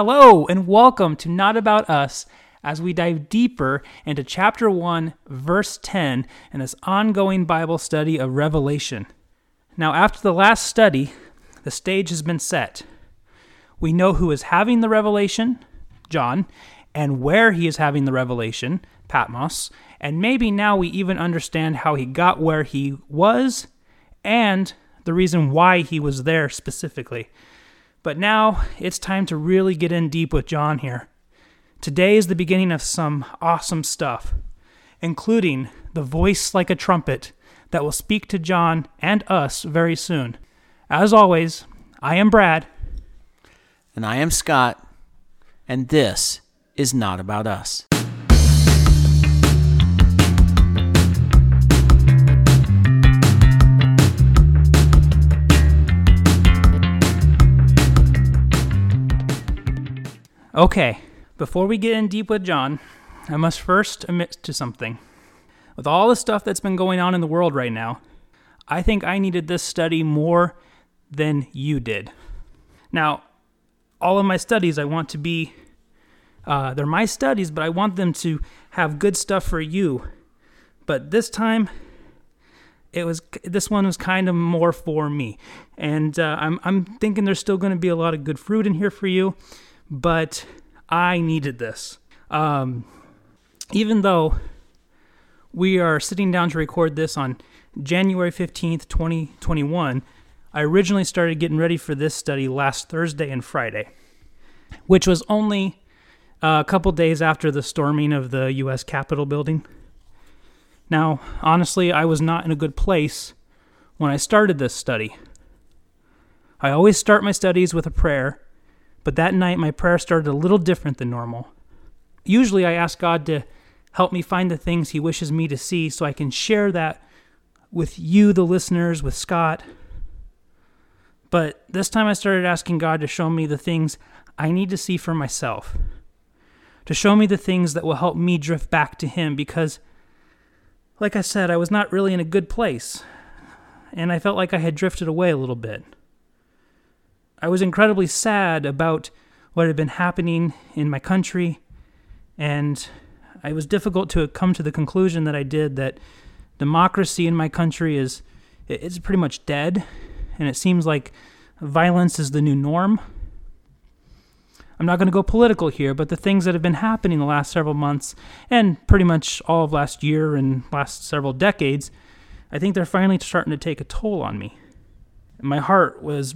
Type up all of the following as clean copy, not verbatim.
Hello and welcome to Not About Us as we dive deeper into chapter 1, verse 10 in this ongoing Bible study of Revelation. Now, after the last study, the stage has been set. We know who is having the revelation, John, and where he is having the revelation, Patmos, and maybe now we even understand how he got where he was and the reason why he was there specifically. But now it's time to really get in deep with John here. Today is the beginning of some awesome stuff, including the voice like a trumpet that will speak to John and us very soon. As always, I am Brad. And I am Scott. And this is Not About Us. Okay, before we get in deep with John, I must first admit to something. With all the stuff that's been going on in the world right now, I think I needed this study more than you did. Now, all of my studies, I want to be, they're my studies, but I want them to have good stuff for you. But this time, this one was kind of more for me. And I'm thinking there's still going to be a lot of good fruit in here for you, but I needed this. Even though we are sitting down to record this on January 15th, 2021, I originally started getting ready for this study last Thursday and Friday, which was only a couple days after the storming of the US Capitol building. Now, honestly, I was not in a good place when I started this study. I always start my studies with a prayer, but that night my prayer started a little different than normal. Usually I ask God to help me find the things He wishes me to see so I can share that with you, the listeners, with Scott. But this time I started asking God to show me the things I need to see for myself, to show me the things that will help me drift back to Him, because, like I said, I was not really in a good place, and I felt like I had drifted away a little bit. I was incredibly sad about what had been happening in my country, and it was difficult to come to the conclusion that I did, that democracy in my country is pretty much dead. And it seems like violence is the new norm. I'm not going to go political here, but the things that have been happening the last several months, and pretty much all of last year and last several decades, I think they're finally starting to take a toll on me. My heart was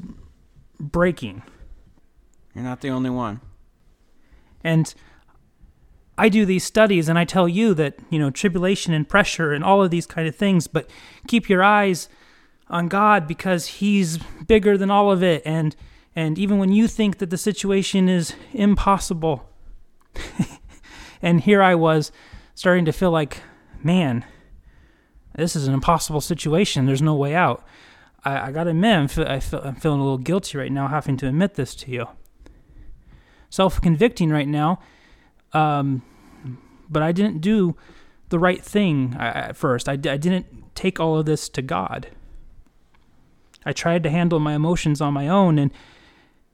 breaking. You're not the only one. And I do these studies, and I tell you that, tribulation and pressure and all of these kind of things, but keep your eyes on God, because He's bigger than all of it, and even when you think that the situation is impossible. And here I was starting to feel like, man, this is an impossible situation. There's no way out. I gotta admit, I'm feeling a little guilty right now having to admit this to you. Self-convicting right now, but I didn't do the right thing at first. I didn't take all of this to God. I tried to handle my emotions on my own, and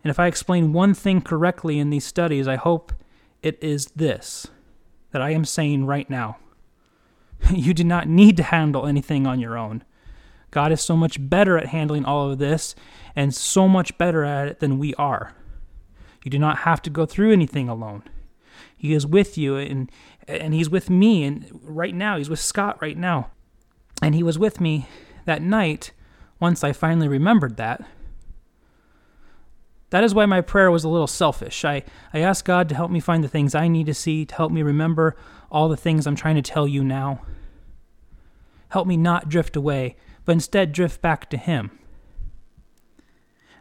if I explain one thing correctly in these studies, I hope it is this, that I am saying right now. You do not need to handle anything on your own. God is so much better at handling all of this, and so much better at it than we are. You do not have to go through anything alone. He is with you, and He's with me, and right now, He's with Scott right now. And He was with me that night, once I finally remembered that. That is why my prayer was a little selfish. I asked God to help me find the things I need to see, to help me remember all the things I'm trying to tell you now. Help me not drift away, but instead drift back to Him.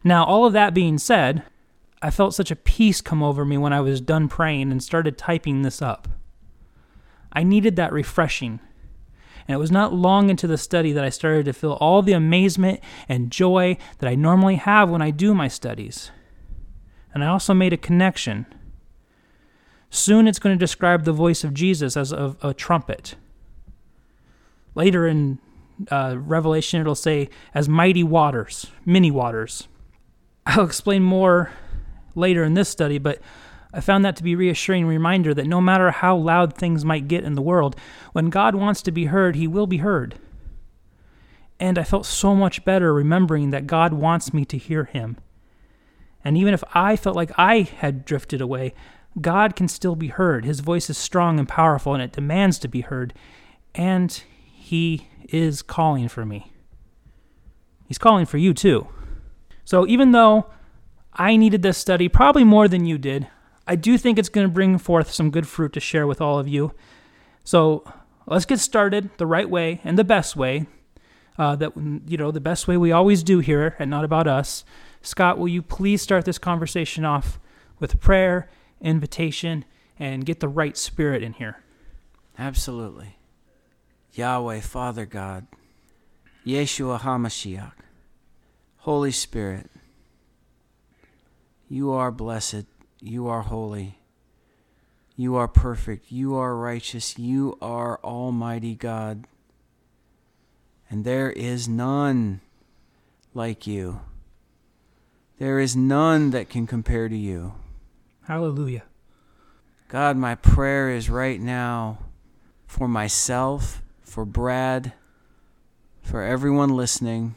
Now, all of that being said, I felt such a peace come over me when I was done praying and started typing this up. I needed that refreshing. And it was not long into the study that I started to feel all the amazement and joy that I normally have when I do my studies. And I also made a connection. Soon it's going to describe the voice of Jesus as of a trumpet. Later in Revelation, it'll say as mighty waters, many waters. I'll explain more later in this study, but I found that to be a reassuring reminder that no matter how loud things might get in the world, when God wants to be heard, he will be heard. And I felt so much better remembering that God wants me to hear him. And even if I felt like I had drifted away, God can still be heard. His voice is strong and powerful, and it demands to be heard. And he is calling for me. He's calling for you too. So even though I needed this study probably more than you did, I do think it's going to bring forth some good fruit to share with all of you. So let's get started the right way and the best way. The best way we always do here at Not About Us. Scott, will you please start this conversation off with prayer, invitation, and get the right spirit in here? Absolutely. Yahweh, Father God, Yeshua HaMashiach, Holy Spirit, you are blessed, you are holy, you are perfect, you are righteous, you are Almighty God. And there is none like you. There is none that can compare to you. Hallelujah. God, my prayer is right now for myself, for Brad, for everyone listening,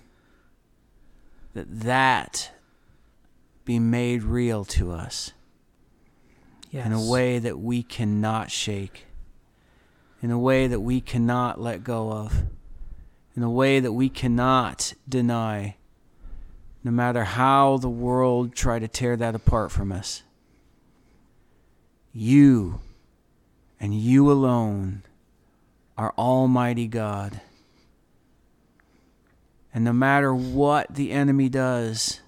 that be made real to us. Yes. In a way that we cannot shake, in a way that we cannot let go of, in a way that we cannot deny, no matter how the world try to tear that apart from us. You and you alone are Almighty God. And no matter what the enemy does,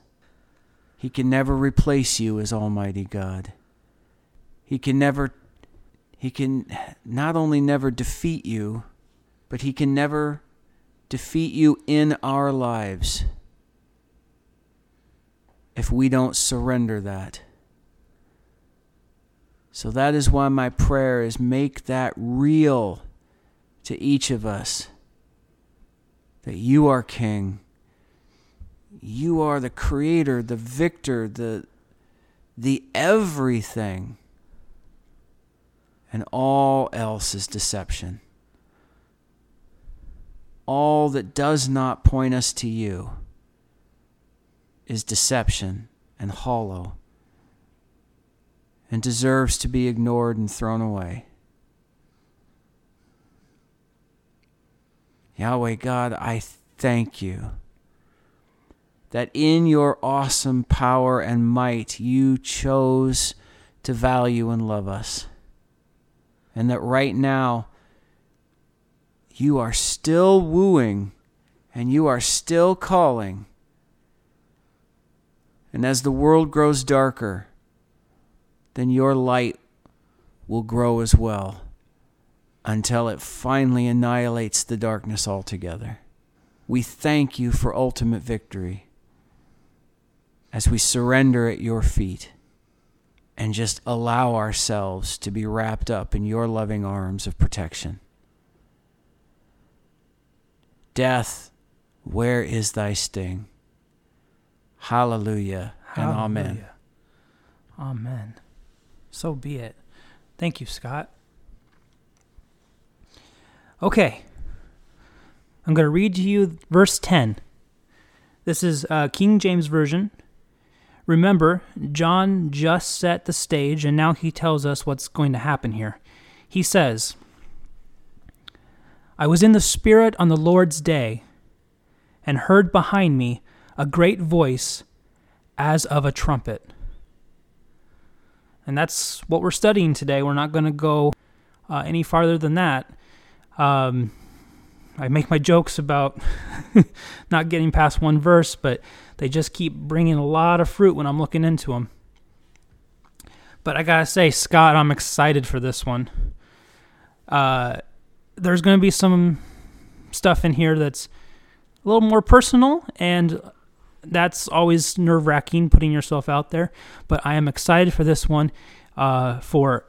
he can never replace you as Almighty God. He can not only never defeat you, but he can never defeat you in our lives if we don't surrender that. So that is why my prayer is make that real to each of us, that you are King. You are the Creator, the Victor, the everything. And all else is deception. All that does not point us to you is deception and hollow and deserves to be ignored and thrown away. Yahweh God, I thank you that in your awesome power and might you chose to value and love us, and that right now you are still wooing, and you are still calling. And as the world grows darker, then your light will grow as well, until it finally annihilates the darkness altogether. We thank you for ultimate victory as we surrender at your feet and just allow ourselves to be wrapped up in your loving arms of protection. Death, where is thy sting? Hallelujah, and amen. Amen. So be it. Thank you, Scott. Okay. I'm going to read to you verse 10. This is King James Version. Remember, John just set the stage, and now he tells us what's going to happen here. He says, I was in the Spirit on the Lord's day, and heard behind me a great voice as of a trumpet. And that's what we're studying today. We're not going to go any farther than that. I make my jokes about not getting past one verse, but they just keep bringing a lot of fruit when I'm looking into them. But I got to say, Scott, I'm excited for this one. There's going to be some stuff in here that's a little more personal, and that's always nerve-wracking, putting yourself out there. But I am excited for this one, for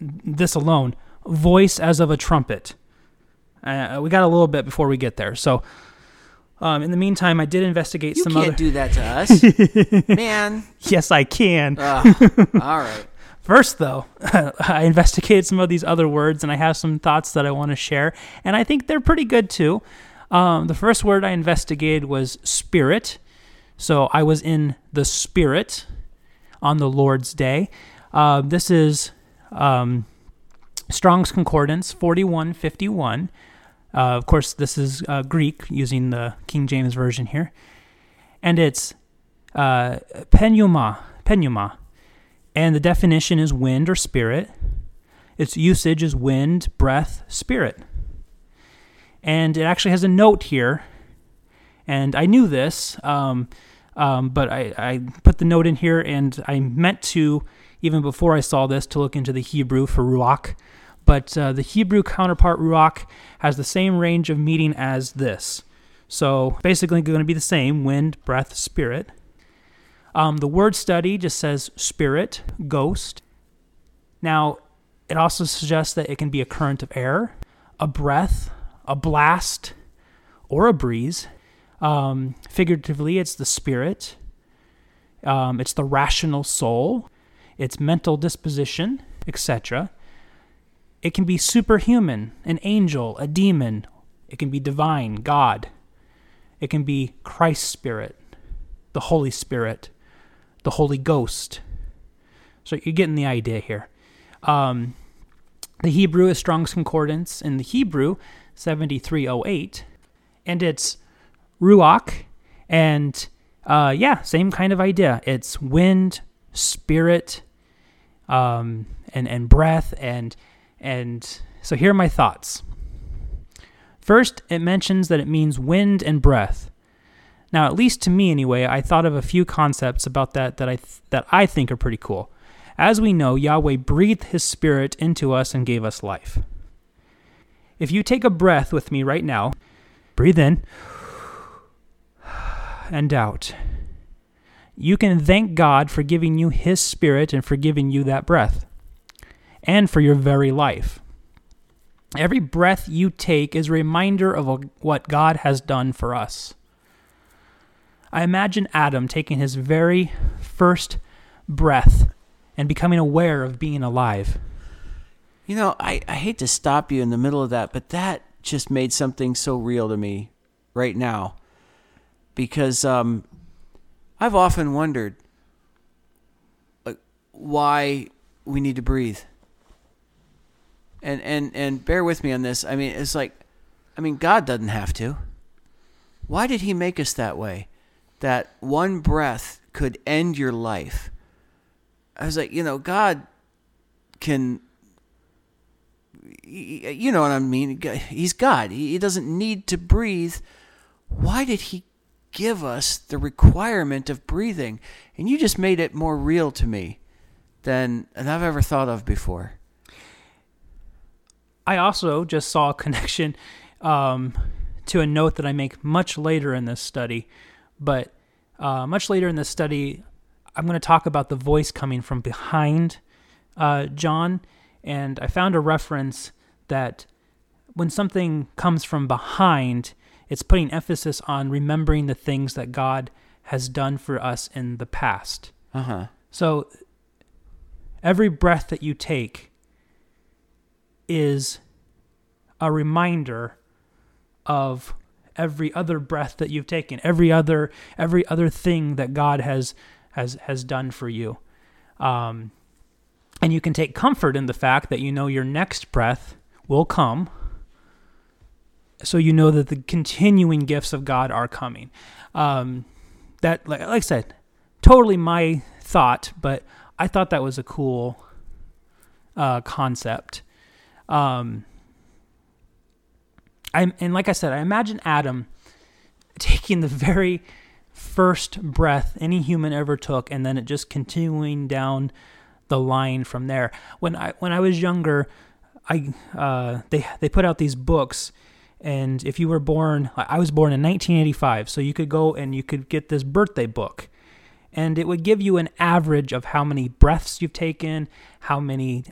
this alone. Voice as of a trumpet. We got a little bit before we get there. So In the meantime, I did investigate some other... You can't do that to us. Man. Yes, I can. All right. First, though, I investigated some of these other words, and I have some thoughts that I want to share, and I think they're pretty good, too. The first word I investigated was spirit. So I was in the spirit on the Lord's Day. This is Strong's Concordance, 4151. Of course, this is Greek, using the King James Version here. And it's pneuma. And the definition is wind or spirit. Its usage is wind, breath, spirit. And it actually has a note here. And I knew this, but I put the note in here, and I meant to, even before I saw this, to look into the Hebrew for ruach. But the Hebrew counterpart ruach has the same range of meaning as this. So basically going to be the same, wind, breath, spirit. The word study just says spirit, ghost. Now, it also suggests that it can be a current of air, a breath, a blast, or a breeze. Figuratively, it's the spirit. It's the rational soul. It's mental disposition, etc. It can be superhuman, an angel, a demon. It can be divine, God. It can be Christ's spirit, the Holy Spirit, the Holy Ghost. So you're getting the idea here. The Hebrew is Strong's Concordance in the Hebrew, 7308, and it's ruach, and same kind of idea. It's wind, spirit, and breath, and so here are my thoughts. First, it mentions that it means wind and breath. Now, at least to me anyway, I thought of a few concepts about that I think are pretty cool. As we know, Yahweh breathed his spirit into us and gave us life. If you take a breath with me right now, breathe in and out, you can thank God for giving you his spirit and for giving you that breath, and for your very life. Every breath you take is a reminder of what God has done for us. I imagine Adam taking his very first breath and becoming aware of being alive. You know, I hate to stop you in the middle of that, but that just made something so real to me right now. Because I've often wondered why we need to breathe. And bear with me on this. I mean, it's like, God doesn't have to. Why did he make us that way? That one breath could end your life. I was like, God can, you know what I mean? He's God. He doesn't need to breathe. Why did he give us the requirement of breathing? And you just made it more real to me than I've ever thought of before. I also just saw a connection to a note that I make much later in this study. But much later in this study, I'm going to talk about the voice coming from behind John. And I found a reference that when something comes from behind, it's putting emphasis on remembering the things that God has done for us in the past. Uh-huh. So every breath that you take is a reminder of every other breath that you've taken, every other thing that God has done for you. And you can take comfort in the fact that you know your next breath will come, so you know that the continuing gifts of God are coming. That, like I said, totally my thought, but I thought that was a cool concept. And like I said, I imagine Adam taking the very first breath any human ever took, and then it just continuing down the line from there. When I was younger, they put out these books, and if you were born, I was born in 1985, so you could go and you could get this birthday book, and it would give you an average of how many breaths you've taken, how many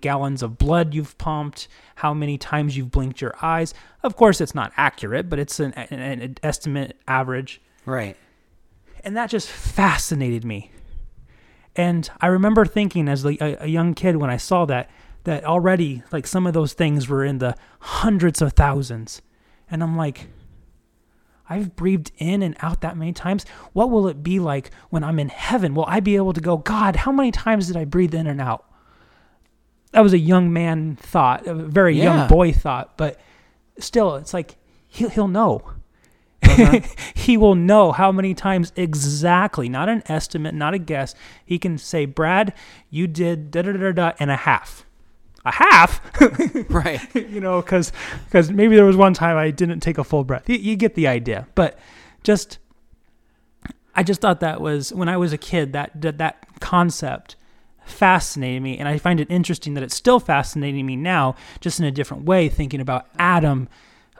gallons of blood you've pumped, how many times you've blinked your eyes. Of course, it's not accurate, but it's an estimate average. Right. And that just fascinated me. And I remember thinking as a young kid when I saw that already like some of those things were in the hundreds of thousands. And I'm like, I've breathed in and out that many times. What will it be like when I'm in heaven? Will I be able to go, God, how many times did I breathe in and out? That was a young man thought, a very young boy thought, but still it's like, he'll know. Uh-huh. He will know how many times exactly, not an estimate, not a guess. He can say, Brad, you did da-da-da-da and a half. A half? Right. You know, because maybe there was one time I didn't take a full breath. You get the idea. But I just thought that was, when I was a kid, that concept fascinated me. And I find it interesting that it's still fascinating me now, just in a different way, thinking about Adam,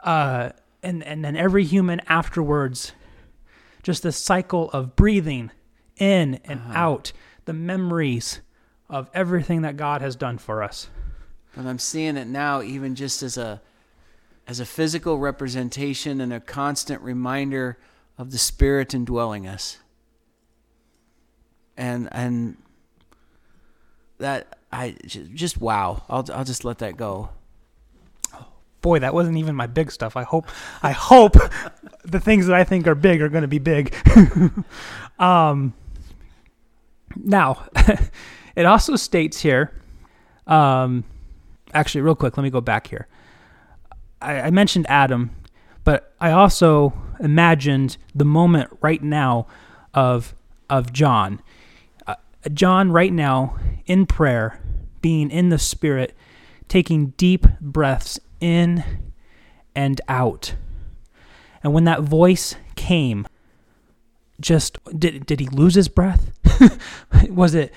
and then every human afterwards, just the cycle of breathing in and out, the memories of everything that God has done for us. And I'm seeing it now, even just as a physical representation and a constant reminder of the Spirit indwelling us. And that I just wow. I'll just let that go. Boy, that wasn't even my big stuff. I hope the things that I think are big are going to be big. Now, it also states here, actually, real quick, let me go back here. I mentioned Adam, but I also imagined the moment right now of John. John right now in prayer, being in the Spirit, taking deep breaths in and out. And when that voice came, just did he lose his breath? was it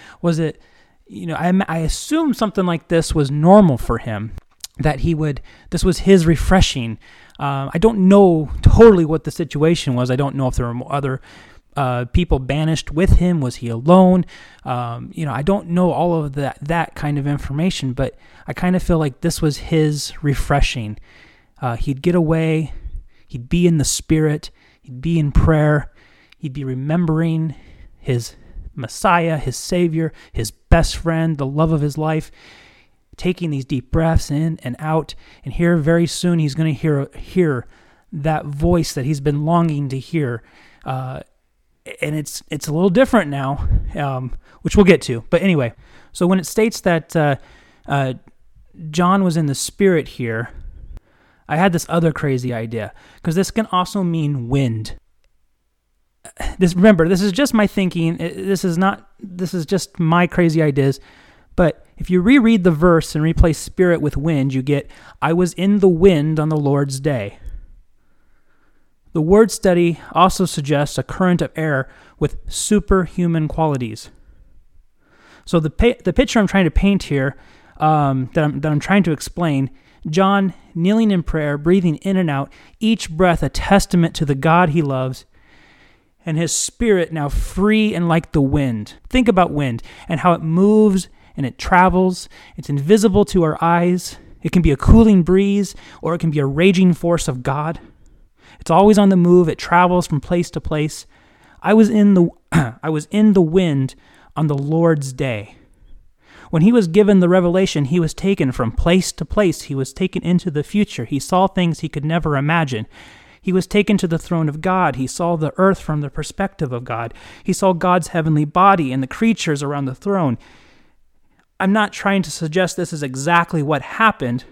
you know, I assume something like this was normal for him, that he would, this was his refreshing. I don't know totally what the situation was. I don't know if there were other people banished with him. Was he alone? You know, I don't know all of that kind of information, but I kind of feel like this was his refreshing. He'd get away. He'd be in the Spirit. He'd be in prayer. He'd be remembering his Messiah, his Savior, his best friend, the love of his life, taking these deep breaths in and out. And here very soon he's going to hear that voice that he's been longing to hear. And it's a little different now, which we'll get to. But anyway, so when it states that John was in the Spirit here, I had this other crazy idea, because this can also mean wind. Remember, this is just my thinking. This is just my crazy ideas. But if you reread the verse and replace Spirit with wind, you get, I was in the wind on the Lord's day. The word study also suggests a current of air with superhuman qualities. So the picture I'm trying to paint here, that I'm trying to explain, John kneeling in prayer, breathing in and out, each breath a testament to the God he loves, and his Spirit now free and like the wind. Think about wind and how it moves and it travels. It's invisible to our eyes. It can be a cooling breeze, or it can be a raging force of God. It's always on the move. It travels from place to place. I was in the wind on the Lord's day. When he was given the revelation, he was taken from place to place. He was taken into the future. He saw things he could never imagine. He was taken to the throne of God. He saw the earth from the perspective of God. He saw God's heavenly body and the creatures around the throne. I'm not trying to suggest this is exactly what happened,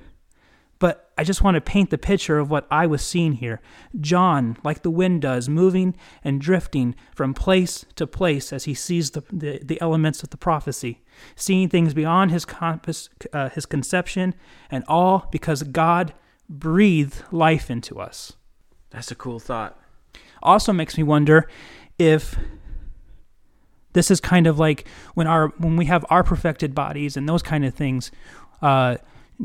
but I just want to paint the picture of what I was seeing here. John, like the wind does, moving and drifting from place to place as he sees the elements of the prophecy, seeing things beyond his compass, his conception, and all because God breathed life into us. That's a cool thought. Also makes me wonder if this is kind of like when we have our perfected bodies and those kind of things.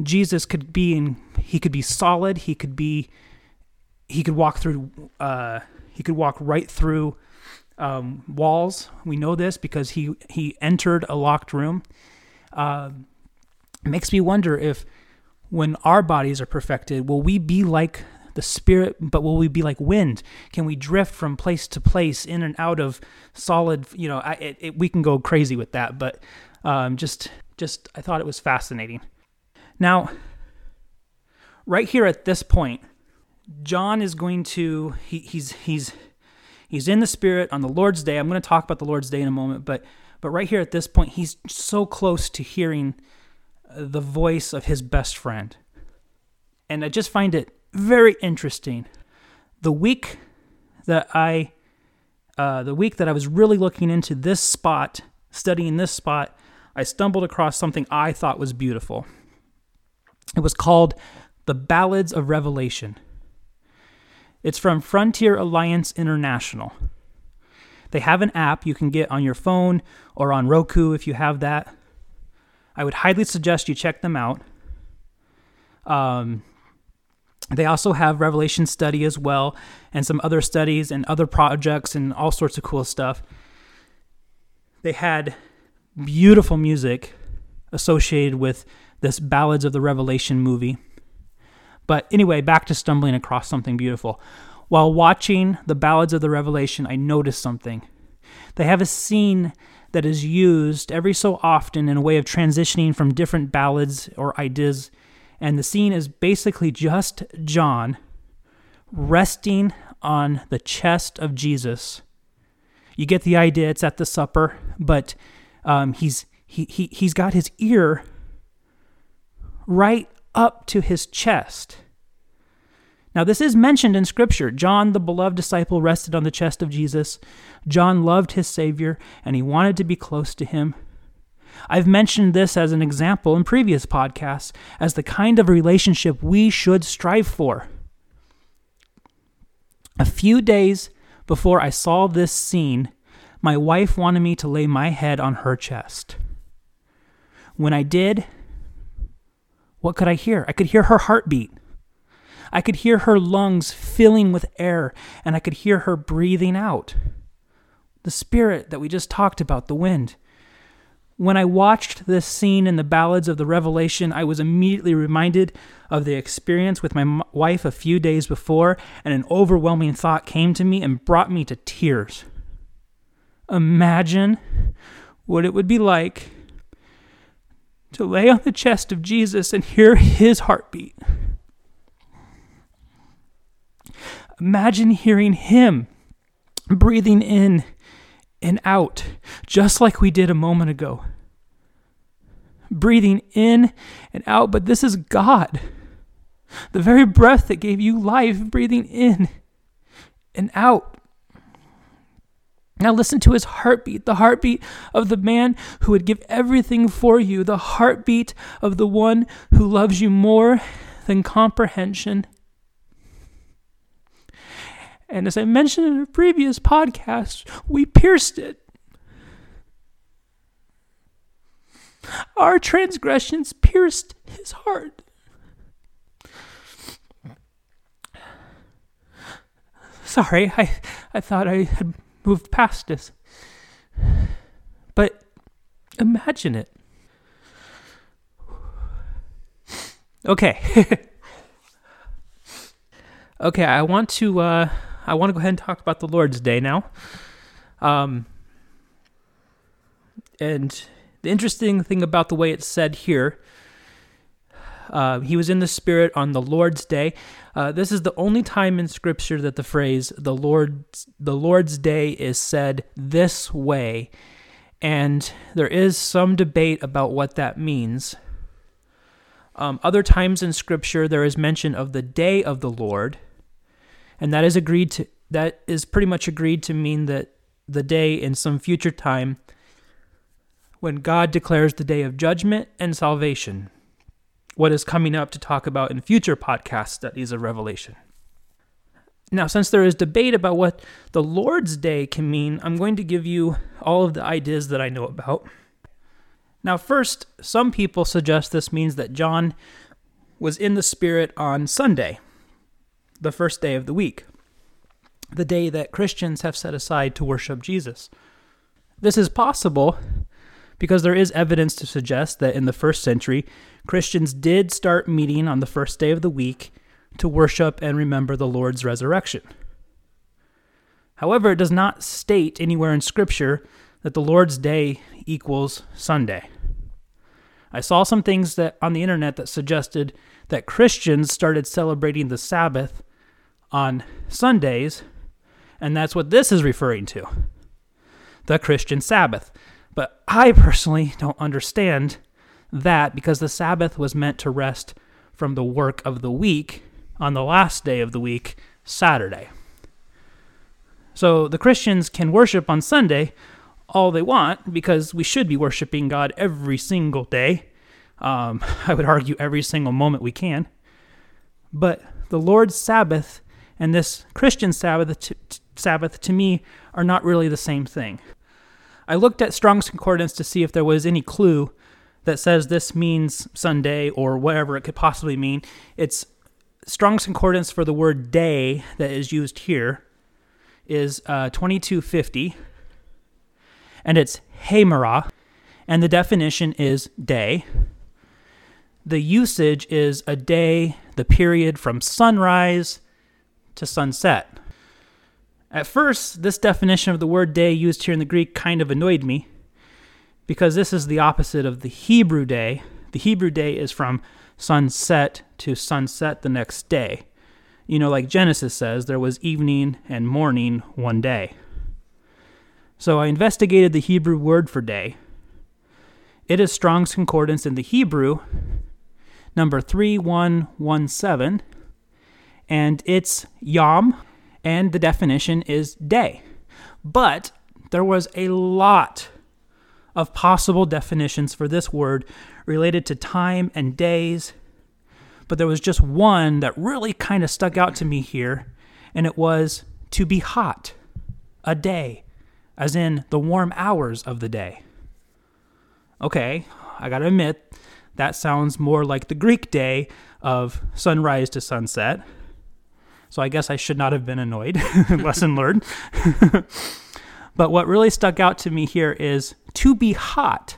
Jesus could be he could be solid. He could walk right through walls. We know this because he entered a locked room. It makes me wonder if when our bodies are perfected, will we be like the Spirit, but will we be like wind? Can we drift from place to place, in and out of solid, we can go crazy with that, but just I thought it was fascinating. Now, right here at this point, John is going to, he's in the Spirit on the Lord's Day. I'm going to talk about the Lord's Day in a moment, but right here at this point, he's so close to hearing the voice of his best friend. And I just find it very interesting. The week that I was really looking into this spot, studying this spot, I stumbled across something I thought was beautiful. It was called the Ballads of Revelation. It's from Frontier Alliance International. They have an app you can get on your phone or on Roku if you have that. I would highly suggest you check them out. They also have Revelation study as well, and some other studies and other projects and all sorts of cool stuff. They had beautiful music associated with this Ballads of the Revelation movie. But anyway, back to stumbling across something beautiful. While watching the Ballads of the Revelation, I noticed something. They have a scene that is used every so often in a way of transitioning from different ballads or ideas, and the scene is basically just John resting on the chest of Jesus. You get the idea; it's at the supper, but he's got his ear right up to his chest. Now, this is mentioned in Scripture. John, the beloved disciple, rested on the chest of Jesus. John loved his Savior, and he wanted to be close to him. I've mentioned this as an example in previous podcasts as the kind of relationship we should strive for. A few days before I saw this scene, my wife wanted me to lay my head on her chest. When I did, what could I hear? I could hear her heartbeat. I could hear her lungs filling with air, and I could hear her breathing out. The Spirit that we just talked about, the wind. When I watched this scene in the Ballads of the Revelation, I was immediately reminded of the experience with my wife a few days before, and an overwhelming thought came to me and brought me to tears. Imagine what it would be like to lay on the chest of Jesus and hear his heartbeat. Imagine hearing him breathing in and out, just like we did a moment ago. Breathing in and out, but this is God. The very breath that gave you life, breathing in and out. Now listen to his heartbeat, the heartbeat of the man who would give everything for you, the heartbeat of the one who loves you more than comprehension. And as I mentioned in a previous podcast, we pierced it. Our transgressions pierced his heart. Sorry, I thought I had moved past this. But imagine it. Okay. Okay, I want to go ahead and talk about the Lord's Day now. And the interesting thing about the way it's said here, he was in the Spirit on the Lord's Day. This is the only time in Scripture that the phrase the Lord's Day is said this way. And there is some debate about what that means. Other times in Scripture, there is mention of the day of the Lord. And that is pretty much agreed to mean that the day in some future time when God declares the day of judgment and salvation, what is coming up to talk about in future podcast studies of Revelation. Now, since there is debate about what the Lord's Day can mean, I'm going to give you all of the ideas that I know about. Now, first, some people suggest this means that John was in the Spirit on Sunday, the first day of the week. the day that Christians have set aside to worship Jesus. This is possible because there is evidence to suggest that in the first century, Christians did start meeting on the first day of the week to worship and remember the Lord's resurrection. However, it does not state anywhere in Scripture that the Lord's Day equals Sunday. I saw some things that on the internet that suggested that Christians started celebrating the Sabbath on Sundays, and that's what this is referring to, the Christian Sabbath. But I personally don't understand that, because the Sabbath was meant to rest from the work of the week on the last day of the week, Saturday. So the Christians can worship on Sunday all they want, because we should be worshiping God every single day. I would argue every single moment we can. But the Lord's Sabbath and this Christian Sabbath, to me, are not really the same thing. I looked at Strong's Concordance to see if there was any clue that says this means Sunday or whatever it could possibly mean. It's Strong's Concordance for the word day that is used here is 2250, and it's hemera, and the definition is day. The usage is a day, the period from sunrise to sunset. At first, this definition of the word day used here in the Greek kind of annoyed me, because this is the opposite of the Hebrew day. The Hebrew day is from sunset to sunset the next day. You know, like Genesis says, there was evening and morning one day. So I investigated the Hebrew word for day. It is Strong's Concordance in the Hebrew, number 3117, and it's yom, and the definition is day. But there was a lot of possible definitions for this word related to time and days, but there was just one that really kind of stuck out to me here, and it was to be hot, a day, as in the warm hours of the day. Okay, I gotta admit, that sounds more like the Greek day of sunrise to sunset, so I guess I should not have been annoyed. Lesson learned. But what really stuck out to me here is to be hot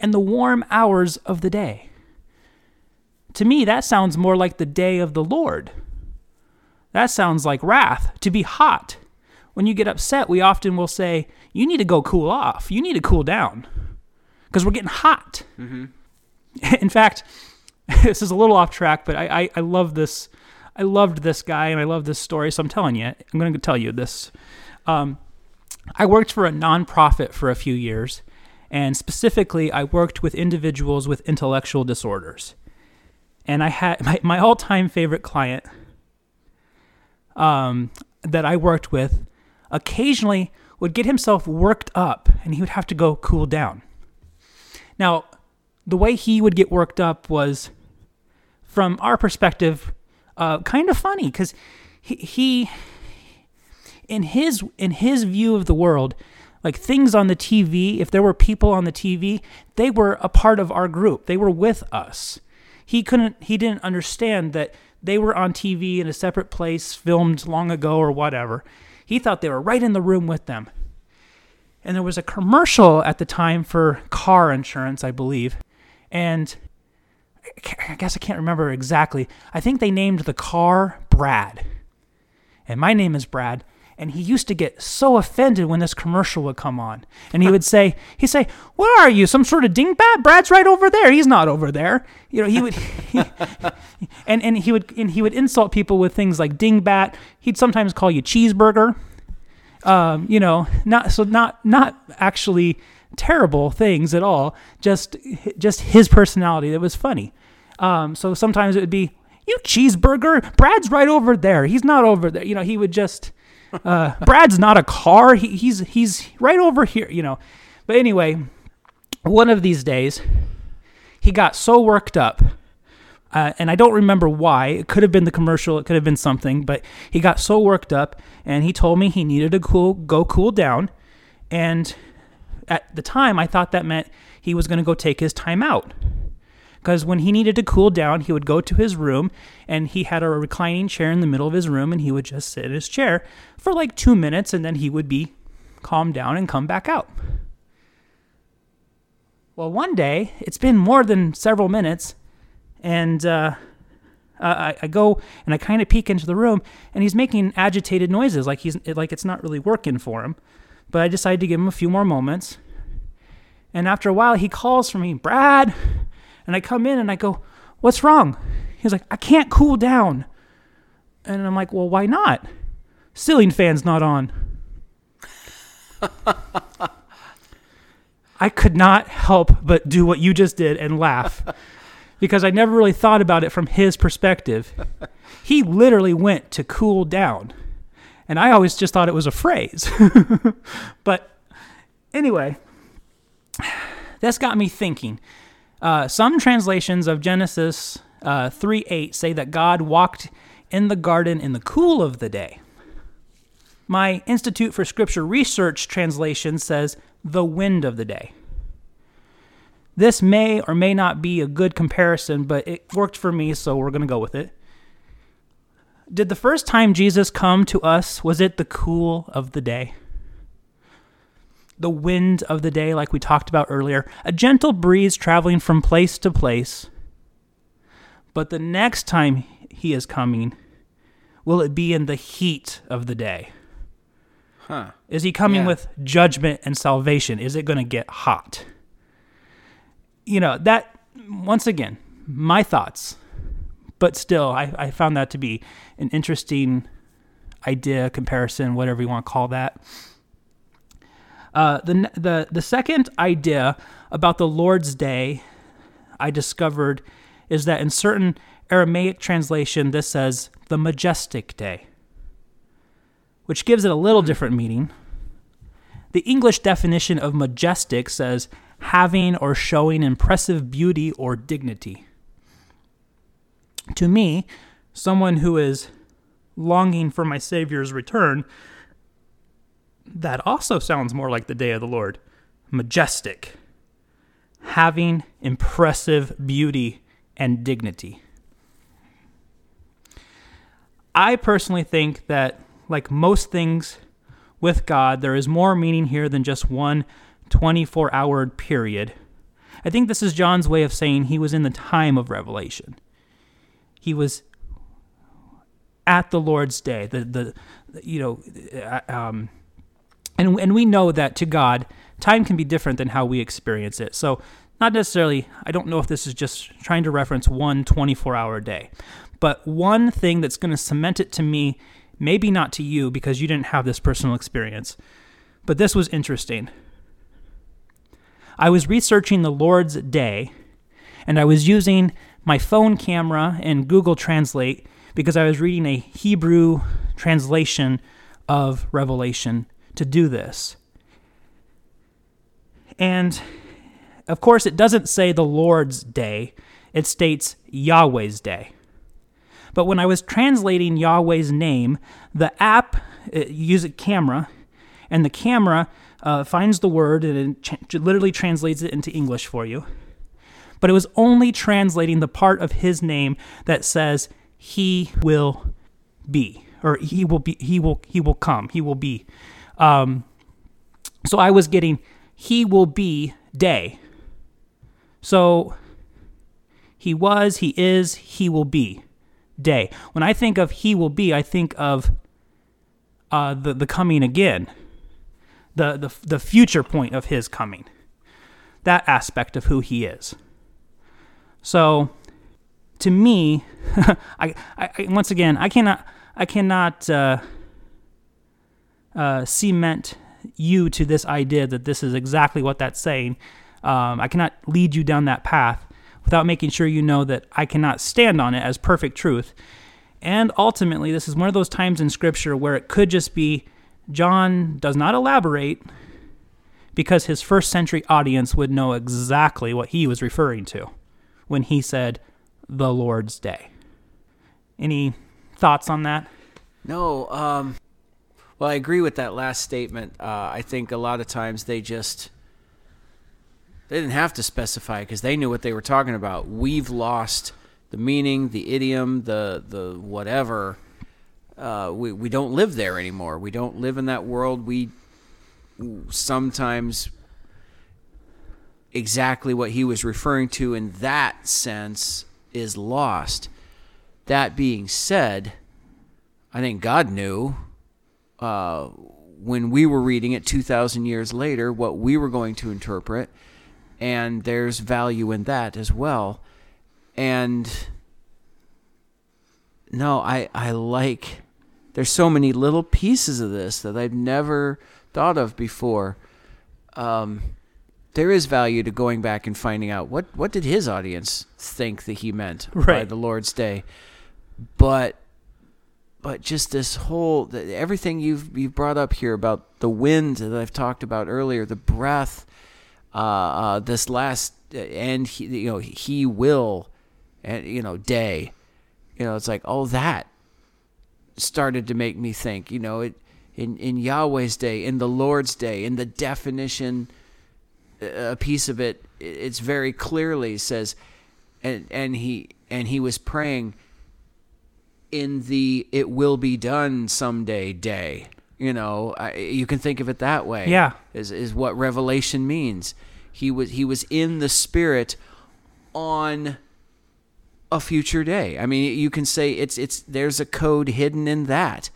and the warm hours of the day. To me, that sounds more like the day of the Lord. That sounds like wrath, to be hot. When you get upset, we often will say, you need to go cool off. You need to cool down, because we're getting hot. Mm-hmm. In fact, this is a little off track, but I love this. I loved this guy, and I love this story, so I'm going to tell you this. I worked for a nonprofit for a few years, and specifically, I worked with individuals with intellectual disorders. And I had my all-time favorite client that I worked with occasionally would get himself worked up, and he would have to go cool down. Now, the way he would get worked up was, from our perspective, kind of funny, because he in his view of the world, like things on the TV, if there were people on the TV, they were a part of our group. They were with us. He didn't understand that they were on TV in a separate place, filmed long ago or whatever. He thought they were right in the room with them. And there was a commercial at the time for car insurance, I believe. And I guess I can't remember exactly. I think they named the car Brad. And my name is Brad. And he used to get so offended when this commercial would come on. And he'd say, what are you, some sort of dingbat? Brad's right over there. He's not over there. You know, he would insult people with things like dingbat. He'd sometimes call you cheeseburger. You know, not actually terrible things at all. Just his personality that was funny. So sometimes it would be, you cheeseburger, Brad's right over there. He's not over there. You know, he would just... Brad's not a car. He's right over here, you know. But anyway, one of these days, he got so worked up, and I don't remember why. It could have been the commercial. It could have been something. But he got so worked up, and he told me he needed to cool down. And at the time, I thought that meant he was going to go take his time out. because when he needed to cool down, he would go to his room, and he had a reclining chair in the middle of his room, and he would just sit in his chair for like 2 minutes, and then he would be calmed down and come back out. Well, one day, it's been more than several minutes, and I go and I kind of peek into the room, and he's making agitated noises, like it's not really working for him. But I decided to give him a few more moments. And after a while, he calls for me, "Brad." And I come in and I go, "What's wrong?" He's like, "I can't cool down." And I'm like, "Well, why not?" "Ceiling fan's not on." I could not help but do what you just did and laugh, because I never really thought about it from his perspective. He literally went to cool down, and I always just thought it was a phrase. But anyway, this got me thinking. Some translations of Genesis 3:8 say that God walked in the garden in the cool of the day. My Institute for Scripture Research translation says, "the wind of the day." This may or may not be a good comparison, but it worked for me, so we're going to go with it. Did the first time Jesus come to us, was it the cool of the day? The wind of the day, like we talked about earlier. A gentle breeze traveling from place to place. But the next time he is coming, will it be in the heat of the day? Huh. Is he coming with judgment and salvation? Is it going to get hot? You know, that, once again, my thoughts. But still, I found that to be an interesting idea, comparison, whatever you want to call that. The second idea about the Lord's Day I discovered is that in certain Aramaic translation, this says the majestic day, which gives it a little different meaning. The English definition of majestic says having or showing impressive beauty or dignity. To me, someone who is longing for my Savior's return, that also sounds more like the day of the Lord. Majestic. Having impressive beauty and dignity. I personally think that, like most things with God, there is more meaning here than just one 24-hour period. I think this is John's way of saying he was in the time of Revelation. He was at the Lord's Day. And we know that to God, time can be different than how we experience it. So not necessarily, I don't know if this is just trying to reference one 24-hour day. But one thing that's going to cement it to me, maybe not to you because you didn't have this personal experience, but this was interesting. I was researching the Lord's Day, and I was using my phone camera and Google Translate because I was reading a Hebrew translation of Revelation to do this. And, of course, it doesn't say the Lord's Day. It states Yahweh's Day. But when I was translating Yahweh's name, the app uses a camera, and the camera finds the word, and it literally translates it into English for you. But it was only translating the part of his name that says, he will be, or he will come. So I was getting, he will be day. So he was, he is, he will be day. When I think of he will be, I think of the coming again, the future point of his coming, that aspect of who he is. So to me, I once again, I cannot cement you to this idea that this is exactly what that's saying. I cannot lead you down that path without making sure you know that I cannot stand on it as perfect truth. And ultimately, this is one of those times in Scripture where it could just be John does not elaborate because his first century audience would know exactly what he was referring to when he said the Lord's Day. Any thoughts on that? No. Well, I agree with that last statement. I think a lot of times they just They didn't have to specify because they knew what they were talking about. We've lost the meaning, the idiom, the whatever. We don't live there anymore. We don't live in that world. We sometimes exactly what he was referring to in that sense is lost. That being said, I think God knew when we were reading it 2,000 years later what we were going to interpret, and there's value in that as well. And no, I like, there's so many little pieces of this that I've never thought of before. There is value to going back and finding out what did his audience think that he meant by the Lord's Day. But just this whole, everything you've brought up here about the wind that I've talked about earlier, the breath, this last, and he will, and day, it's like all that started to make me think. It in Yahweh's day, in the Lord's day, in the definition, a piece of it, it's very clearly says, and he was praying. In the "it will be done someday" day, you can think of it that way. Yeah, is what Revelation means. He was in the Spirit on a future day. I mean, you can say it's there's a code hidden in that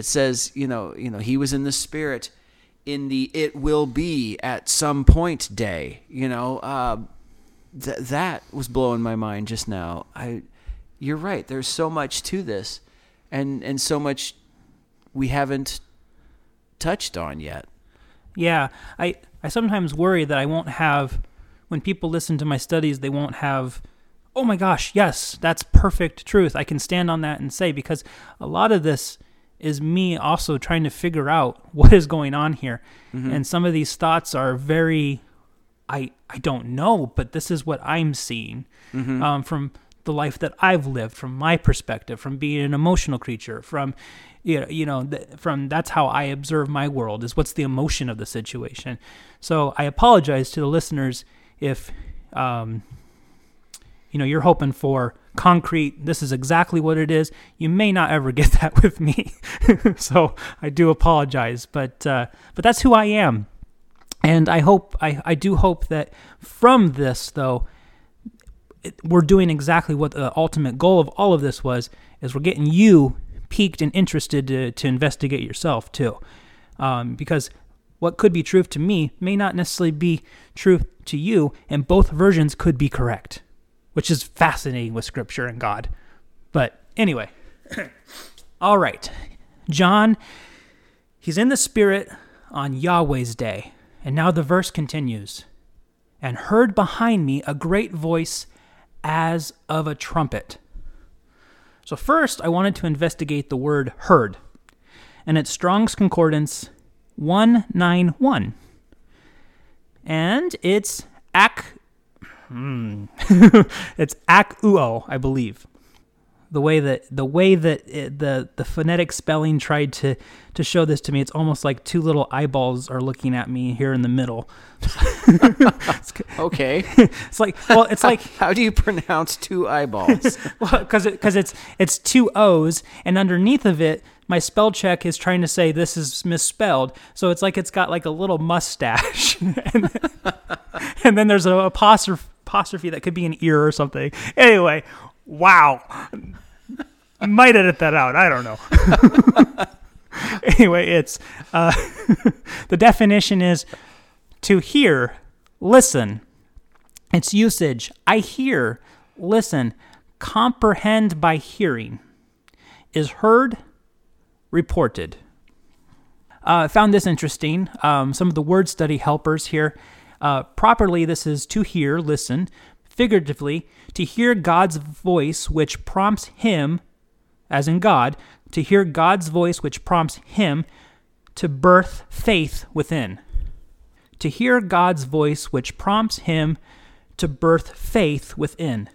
says he was in the Spirit in the "it will be at some point" day. That was blowing my mind just now. You're right. There's so much to this and so much we haven't touched on yet. Yeah. I sometimes worry that I won't have, when people listen to my studies, they won't have, oh my gosh, yes, that's perfect truth. I can stand on that and say, because a lot of this is me also trying to figure out what is going on here. Mm-hmm. And some of these thoughts are very, I don't know, but this is what I'm seeing from the life that I've lived, from my perspective, from being an emotional creature, from from that's how I observe my world, is what's the emotion of the situation. So I apologize to the listeners if you're hoping for concrete, this is exactly what it is. You may not ever get that with me, so I do apologize. But that's who I am, and I hope I do hope that from this though, we're doing exactly what the ultimate goal of all of this was, is we're getting you piqued and interested to investigate yourself too. Because what could be truth to me may not necessarily be truth to you, and both versions could be correct, which is fascinating with Scripture and God. But anyway, all right. John, he's in the Spirit on Yahweh's day. And now the verse continues. And heard behind me a great voice as of a trumpet. So first, I wanted to investigate the word heard, and it's Strong's Concordance 191, and it's it's akuo, I believe. The way that the phonetic spelling tried to show this to me, it's almost like two little eyeballs are looking at me here in the middle. Okay. It's like how do you pronounce two eyeballs? Well, because it's two O's, and underneath of it, my spell check is trying to say this is misspelled. So it's like it's got like a little mustache, and then there's an apostrophe that could be an ear or something. Anyway, wow. I might edit that out. I don't know. Anyway, it's the definition is to hear, listen. Its usage: I hear, listen, comprehend by hearing, is heard, reported. I found this interesting. Some of the word study helpers here. Properly, this is to hear, listen. Figuratively, to hear God's voice which prompts him, as in God, to hear God's voice which prompts him to birth faith within. To hear God's voice which prompts him to birth faith within.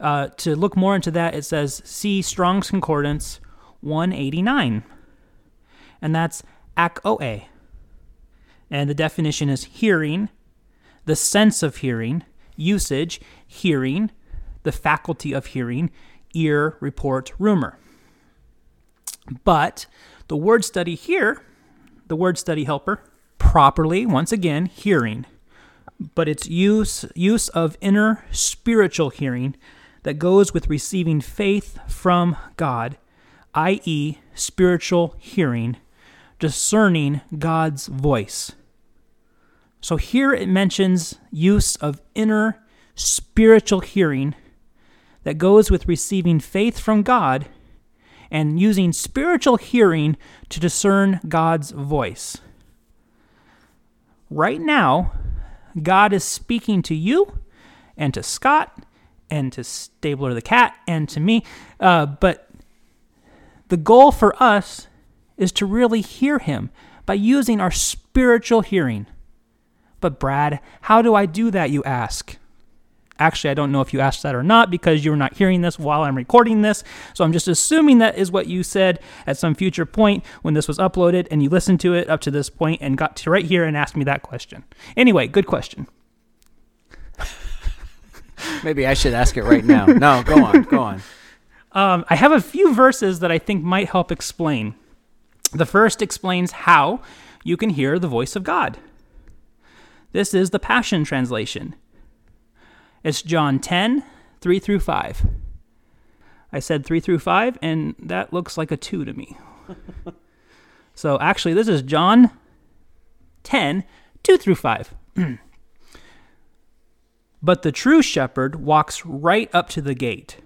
To look more into that, it says, see Strong's Concordance 189. And that's akoe. And the definition is hearing, the sense of hearing, usage, hearing, the faculty of hearing, ear, report, rumor. But the word study here, the word study helper, properly, once again, hearing. But its use of inner spiritual hearing that goes with receiving faith from God, i.e. spiritual hearing, discerning God's voice. So here it mentions use of inner spiritual hearing that goes with receiving faith from God and using spiritual hearing to discern God's voice. Right now, God is speaking to you and to Scott and to Stabler the cat and to me, but the goal for us is to really hear him by using our spiritual hearing. But Brad, how do I do that, you ask? Actually, I don't know if you asked that or not because you were not hearing this while I'm recording this. So I'm just assuming that is what you said at some future point when this was uploaded and you listened to it up to this point and got to right here and asked me that question. Anyway, good question. Maybe I should ask it right now. No, go on. I have a few verses that I think might help explain. The first explains how you can hear the voice of God. This is the Passion Translation. It's John 10, 3 through 5. I said 3 through 5, and that looks like a 2 to me. So actually, this is John 10, 2 through 5. But the true shepherd walks right up to the gate.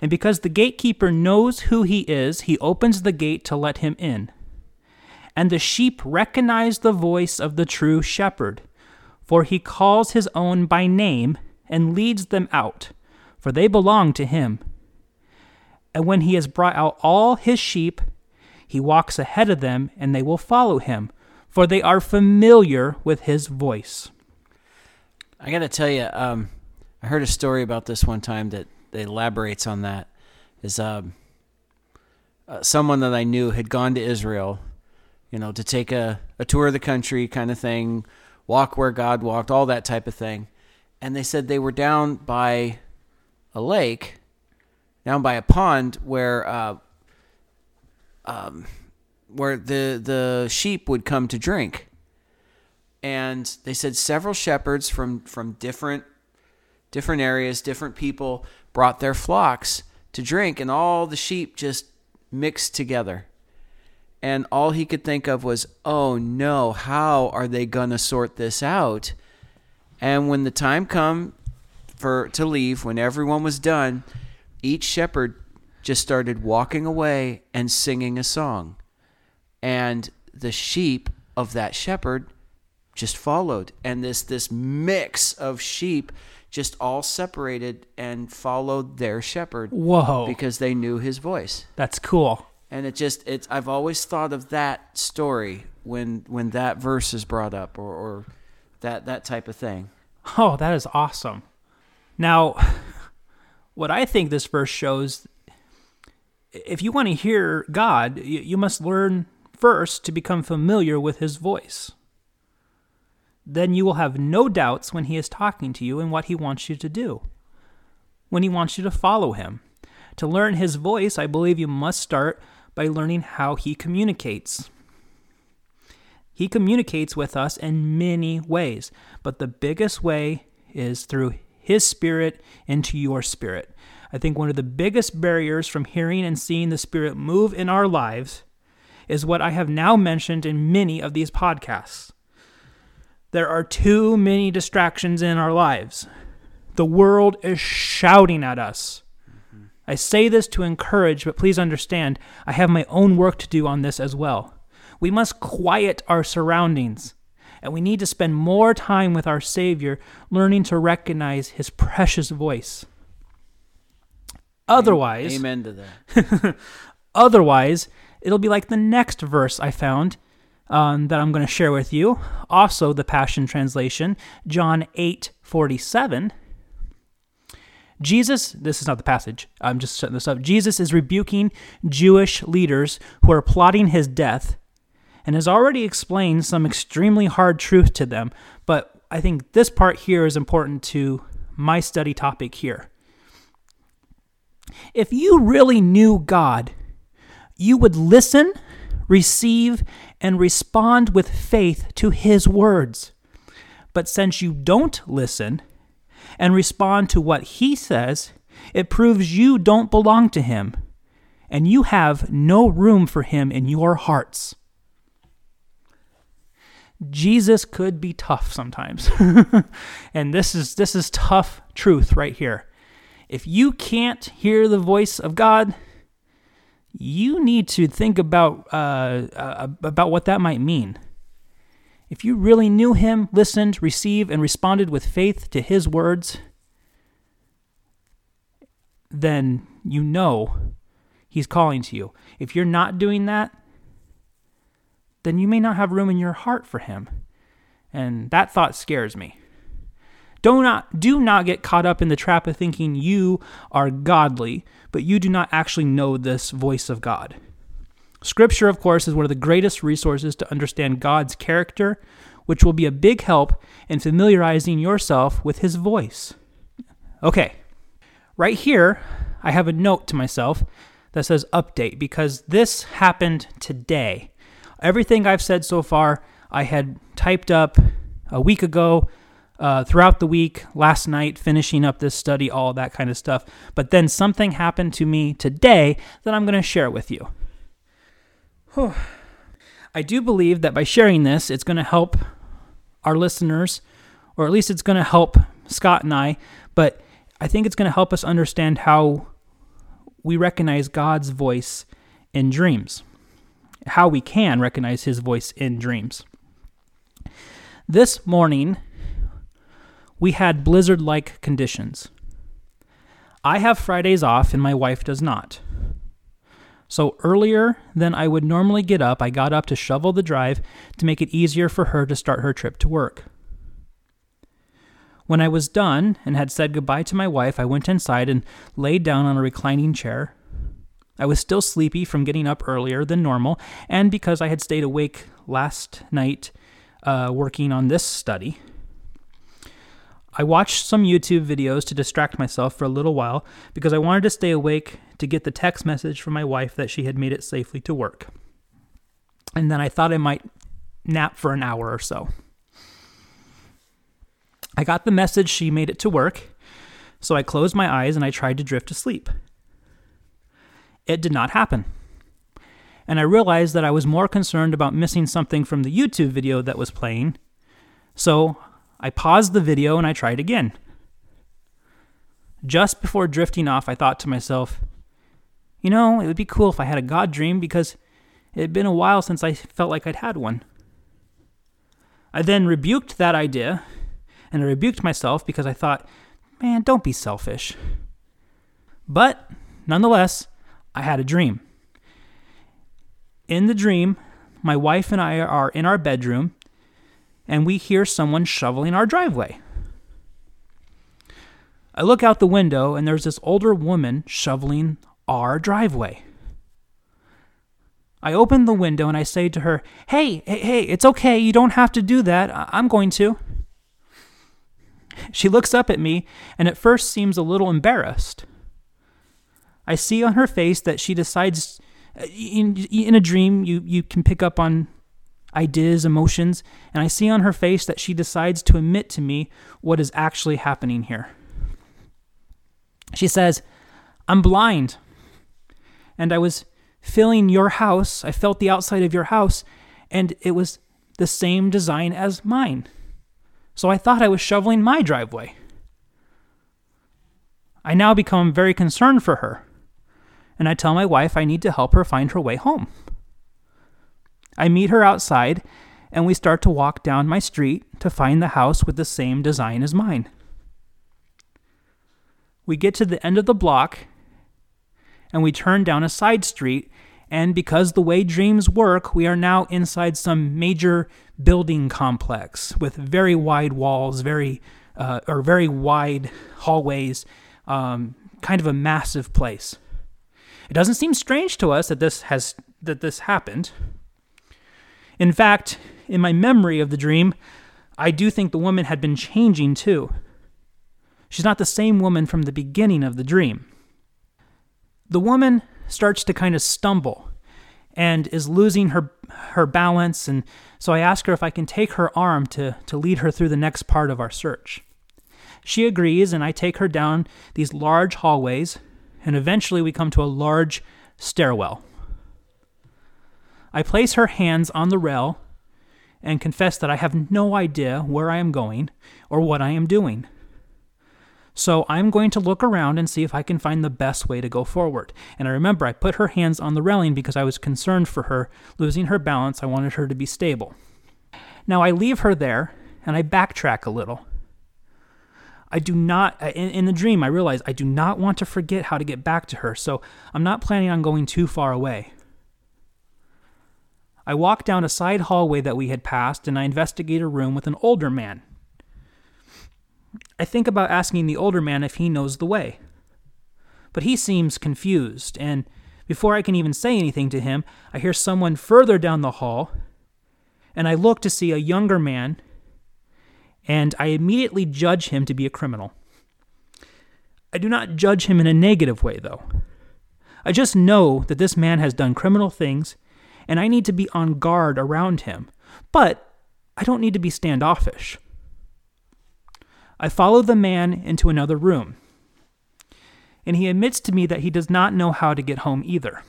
And because the gatekeeper knows who he is, he opens the gate to let him in. And the sheep recognize the voice of the true shepherd, for he calls his own by name and leads them out, for they belong to him. And when he has brought out all his sheep, he walks ahead of them, and they will follow him, for they are familiar with his voice. I got to tell you, I heard a story about this one time that elaborates on that. Is someone that I knew had gone to Israel, to take a tour of the country kind of thing, walk where God walked, all that type of thing. And they said they were down by a lake, down by a pond where the sheep would come to drink. And they said several shepherds from different areas, different people brought their flocks to drink, and all the sheep just mixed together. And all he could think of was, oh no, how are they going to sort this out? And when the time come to leave, when everyone was done, each shepherd just started walking away and singing a song. And the sheep of that shepherd just followed. And this mix of sheep just all separated and followed their shepherd. Whoa. Because they knew his voice. That's cool. And I've always thought of that story when that verse is brought up or that type of thing. Oh, that is awesome. Now, what I think this verse shows, if you want to hear God, you must learn first to become familiar with his voice. Then you will have no doubts when he is talking to you and what he wants you to do, when he wants you to follow him. To learn his voice, I believe you must start by learning how he communicates. He communicates with us in many ways, but the biggest way is through his spirit into your spirit. I think one of the biggest barriers from hearing and seeing the spirit move in our lives is what I have now mentioned in many of these podcasts. There are too many distractions in our lives. The world is shouting at us. Mm-hmm. I say this to encourage, but please understand, I have my own work to do on this as well. We must quiet our surroundings, and we need to spend more time with our Savior, learning to recognize his precious voice. Otherwise, amen to that. Otherwise, it'll be like the next verse I found that I'm going to share with you. Also, the Passion Translation, John 8:47. Jesus, this is not the passage, I'm just setting this up. Jesus is rebuking Jewish leaders who are plotting his death, and has already explained some extremely hard truth to them, but I think this part here is important to my study topic here. If you really knew God, you would listen, receive, and respond with faith to his words. But since you don't listen and respond to what he says, it proves you don't belong to him, and you have no room for him in your hearts. Jesus could be tough sometimes. And this is tough truth right here. If you can't hear the voice of God, you need to think about what that might mean. If you really knew him, listened, received, and responded with faith to his words, then you know he's calling to you. If you're not doing that, then you may not have room in your heart for him. And that thought scares me. Do not get caught up in the trap of thinking you are godly, but you do not actually know this voice of God. Scripture, of course, is one of the greatest resources to understand God's character, which will be a big help in familiarizing yourself with his voice. Okay, right here, I have a note to myself that says update, because this happened today. Everything I've said so far, I had typed up a week ago, throughout the week, last night, finishing up this study, all that kind of stuff. But then something happened to me today that I'm going to share with you. Whew. I do believe that by sharing this, it's going to help our listeners, or at least it's going to help Scott and I, but I think it's going to help us understand how we recognize God's voice in dreams, how we can recognize his voice in dreams. This morning, we had blizzard-like conditions. I have Fridays off and my wife does not. So earlier than I would normally get up, I got up to shovel the drive to make it easier for her to start her trip to work. When I was done and had said goodbye to my wife, I went inside and laid down on a reclining chair. I was still sleepy from getting up earlier than normal, and because I had stayed awake last night working on this study. I watched some YouTube videos to distract myself for a little while because I wanted to stay awake to get the text message from my wife that she had made it safely to work. And then I thought I might nap for an hour or so. I got the message she made it to work, so I closed my eyes and I tried to drift to sleep. It did not happen. And I realized that I was more concerned about missing something from the YouTube video that was playing. So I paused the video and I tried again. Just before drifting off, I thought to myself, you know, it would be cool if I had a God dream because it had been a while since I felt like I'd had one. I then rebuked that idea, and I rebuked myself because I thought, man, don't be selfish. But nonetheless, I had a dream. In the dream, my wife and I are in our bedroom, and we hear someone shoveling our driveway. I look out the window, and there's this older woman shoveling our driveway. I open the window, and I say to her, hey, it's okay, you don't have to do that, I'm going to. She looks up at me, and at first seems a little embarrassed. I see on her face that she decides, in a dream, you can pick up on ideas, emotions, and I see on her face that she decides to admit to me what is actually happening here. She says, I'm blind, and I was filling your house, I felt the outside of your house, and it was the same design as mine. So I thought I was shoveling my driveway. I now become very concerned for her, and I tell my wife I need to help her find her way home. I meet her outside, and we start to walk down my street to find the house with the same design as mine. We get to the end of the block, and we turn down a side street, and because the way dreams work, we are now inside some major building complex with very wide walls, very wide hallways, kind of a massive place. It doesn't seem strange to us that this happened. In fact, in my memory of the dream, I do think the woman had been changing too. She's not the same woman from the beginning of the dream. The woman starts to kind of stumble and is losing her balance, and so I ask her if I can take her arm to lead her through the next part of our search. She agrees, and I take her down these large hallways, and eventually we come to a large stairwell. I place her hands on the rail and confess that I have no idea where I am going or what I am doing. So I'm going to look around and see if I can find the best way to go forward. And I remember I put her hands on the railing because I was concerned for her losing her balance. I wanted her to be stable. Now I leave her there and I backtrack a little. I do not, in the dream, I realize I do not want to forget how to get back to her, so I'm not planning on going too far away. I walk down a side hallway that we had passed, and I investigate a room with an older man. I think about asking the older man if he knows the way, but he seems confused, and before I can even say anything to him, I hear someone further down the hall, and I look to see a younger man, and I immediately judge him to be a criminal. I do not judge him in a negative way, though. I just know that this man has done criminal things, and I need to be on guard around him, but I don't need to be standoffish. I follow the man into another room, and he admits to me that he does not know how to get home either.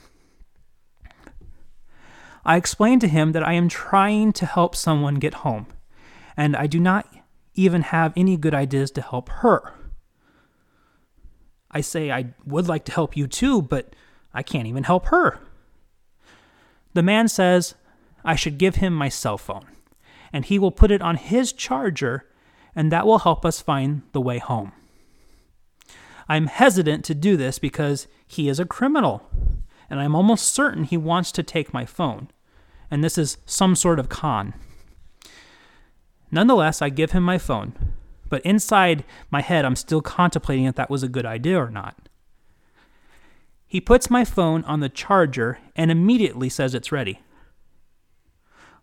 I explain to him that I am trying to help someone get home, and I do not even have any good ideas to help her. I say I would like to help you too, but I can't even help her. The man says I should give him my cell phone, and he will put it on his charger, and that will help us find the way home. I'm hesitant to do this because he is a criminal, and I'm almost certain he wants to take my phone, and this is some sort of con. Nonetheless, I give him my phone, but inside my head, I'm still contemplating if that was a good idea or not. He puts my phone on the charger and immediately says it's ready.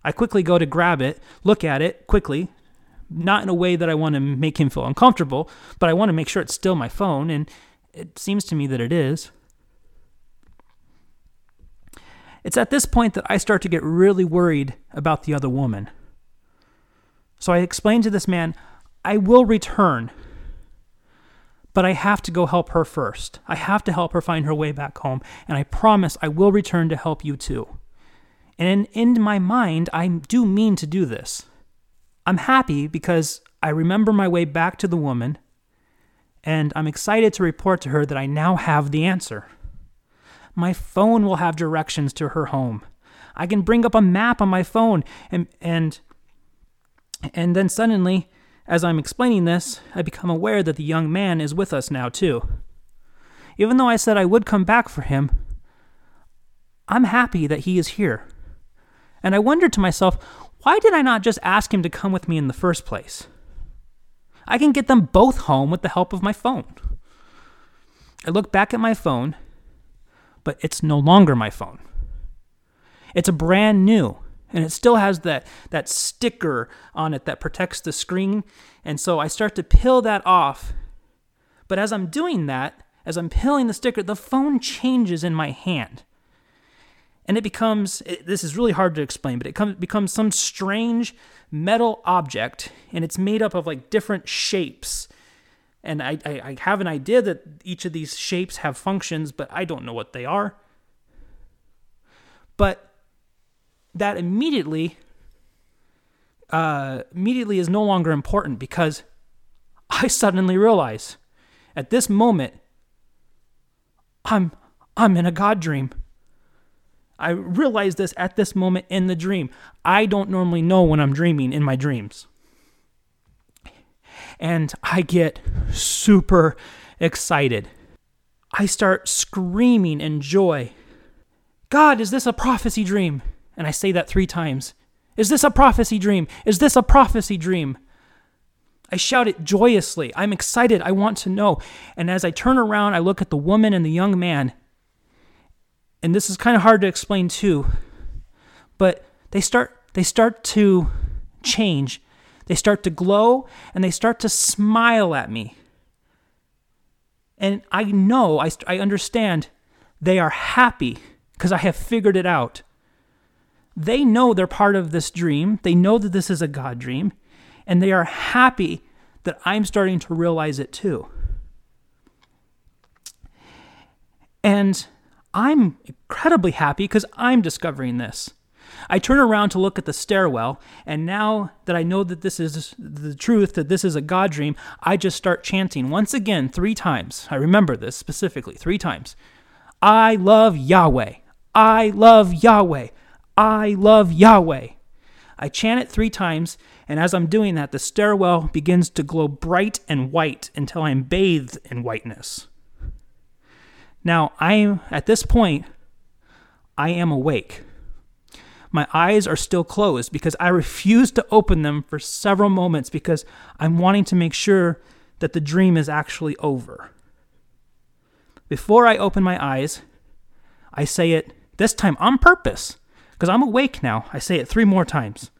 I quickly go to grab it, look at it quickly, not in a way that I want to make him feel uncomfortable, but I want to make sure it's still my phone, and it seems to me that it is. It's at this point that I start to get really worried about the other woman. So I explained to this man, I will return, but I have to go help her first. I have to help her find her way back home, and I promise I will return to help you too. And in my mind, I do mean to do this. I'm happy because I remember my way back to the woman, and I'm excited to report to her that I now have the answer. My phone will have directions to her home. I can bring up a map on my phone, and then suddenly, as I'm explaining this, I become aware that the young man is with us now too. Even though I said I would come back for him, I'm happy that he is here. And I wondered to myself, why did I not just ask him to come with me in the first place? I can get them both home with the help of my phone. I look back at my phone, but it's no longer my phone. It's a brand new. And it still has that sticker on it that protects the screen. And so I start to peel that off. But as I'm doing that, as I'm peeling the sticker, the phone changes in my hand. And it becomes, this is really hard to explain, but it becomes some strange metal object. And it's made up of like different shapes. And I have an idea that each of these shapes have functions, but I don't know what they are. But that immediately is no longer important because I suddenly realize at this moment I'm in a God dream. I realize this at this moment in the dream. I don't normally know when I'm dreaming in my dreams. And I get super excited. I start screaming in joy. God, is this a prophecy dream? And I say that 3 times. Is this a prophecy dream? Is this a prophecy dream? I shout it joyously. I'm excited. I want to know. And as I turn around, I look at the woman and the young man. And this is kind of hard to explain too. But they start to change. They start to glow, and they start to smile at me. And I know, I understand, they are happy because I have figured it out. They know they're part of this dream. They know that this is a God dream, and they are happy that I'm starting to realize it too. And I'm incredibly happy because I'm discovering this. I turn around to look at the stairwell, and now that I know that this is the truth, that this is a God dream, I just start chanting once again 3 times. I remember this specifically, 3 times. I love Yahweh. I love Yahweh. I love Yahweh. I chant it 3 times, and as I'm doing that, the stairwell begins to glow bright and white until I'm bathed in whiteness. Now, at this point, I am awake. My eyes are still closed because I refuse to open them for several moments because I'm wanting to make sure that the dream is actually over. Before I open my eyes, I say it this time on purpose because I'm awake now. I say it 3 more times.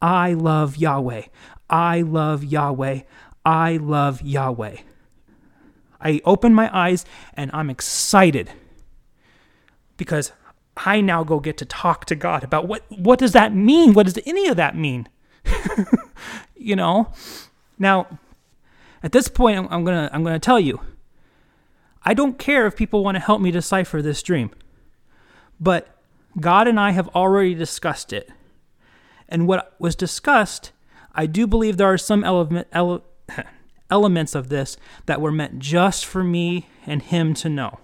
I love Yahweh. I love Yahweh. I love Yahweh. I open my eyes and I'm excited because I now go get to talk to God about what does that mean? What does any of that mean? You know? Now, at this point, I'm gonna tell you, I don't care if people want to help me decipher this dream, but God and I have already discussed it. And what was discussed, I do believe there are some elements of this that were meant just for me and him to know.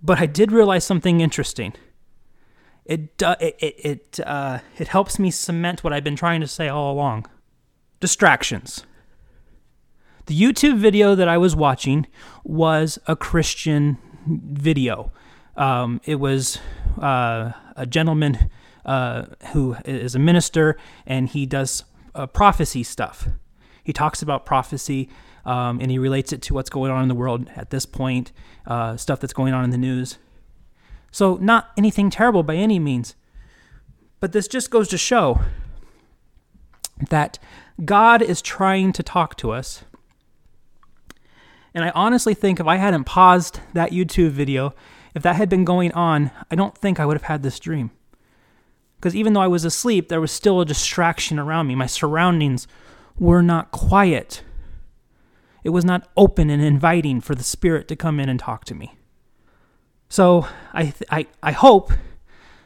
But I did realize something interesting. It helps me cement what I've been trying to say all along. Distractions. The YouTube video that I was watching was a Christian video. It was a gentleman who is a minister, and he does prophecy stuff. He talks about prophecy, and he relates it to what's going on in the world at this point, stuff that's going on in the news. So not anything terrible by any means. But this just goes to show that God is trying to talk to us. And I honestly think if I hadn't paused that YouTube video, if that had been going on, I don't think I would have had this dream. Because even though I was asleep, there was still a distraction around me. My surroundings were not quiet. It was not open and inviting for the Spirit to come in and talk to me. So I hope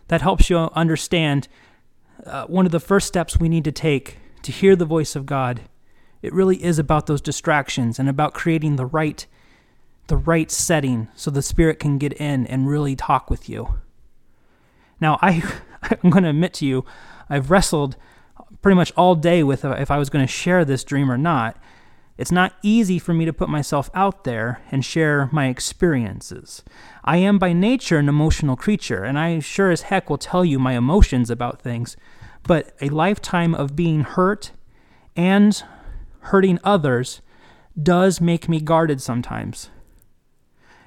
that helps you understand one of the first steps we need to take to hear the voice of God. It really is about those distractions and about creating the right setting so the Spirit can get in and really talk with you. Now, I'm going to admit to you, I've wrestled pretty much all day with if I was going to share this dream or not. It's not easy for me to put myself out there and share my experiences. I am by nature an emotional creature, and I sure as heck will tell you my emotions about things, but a lifetime of being hurt and hurting others does make me guarded sometimes.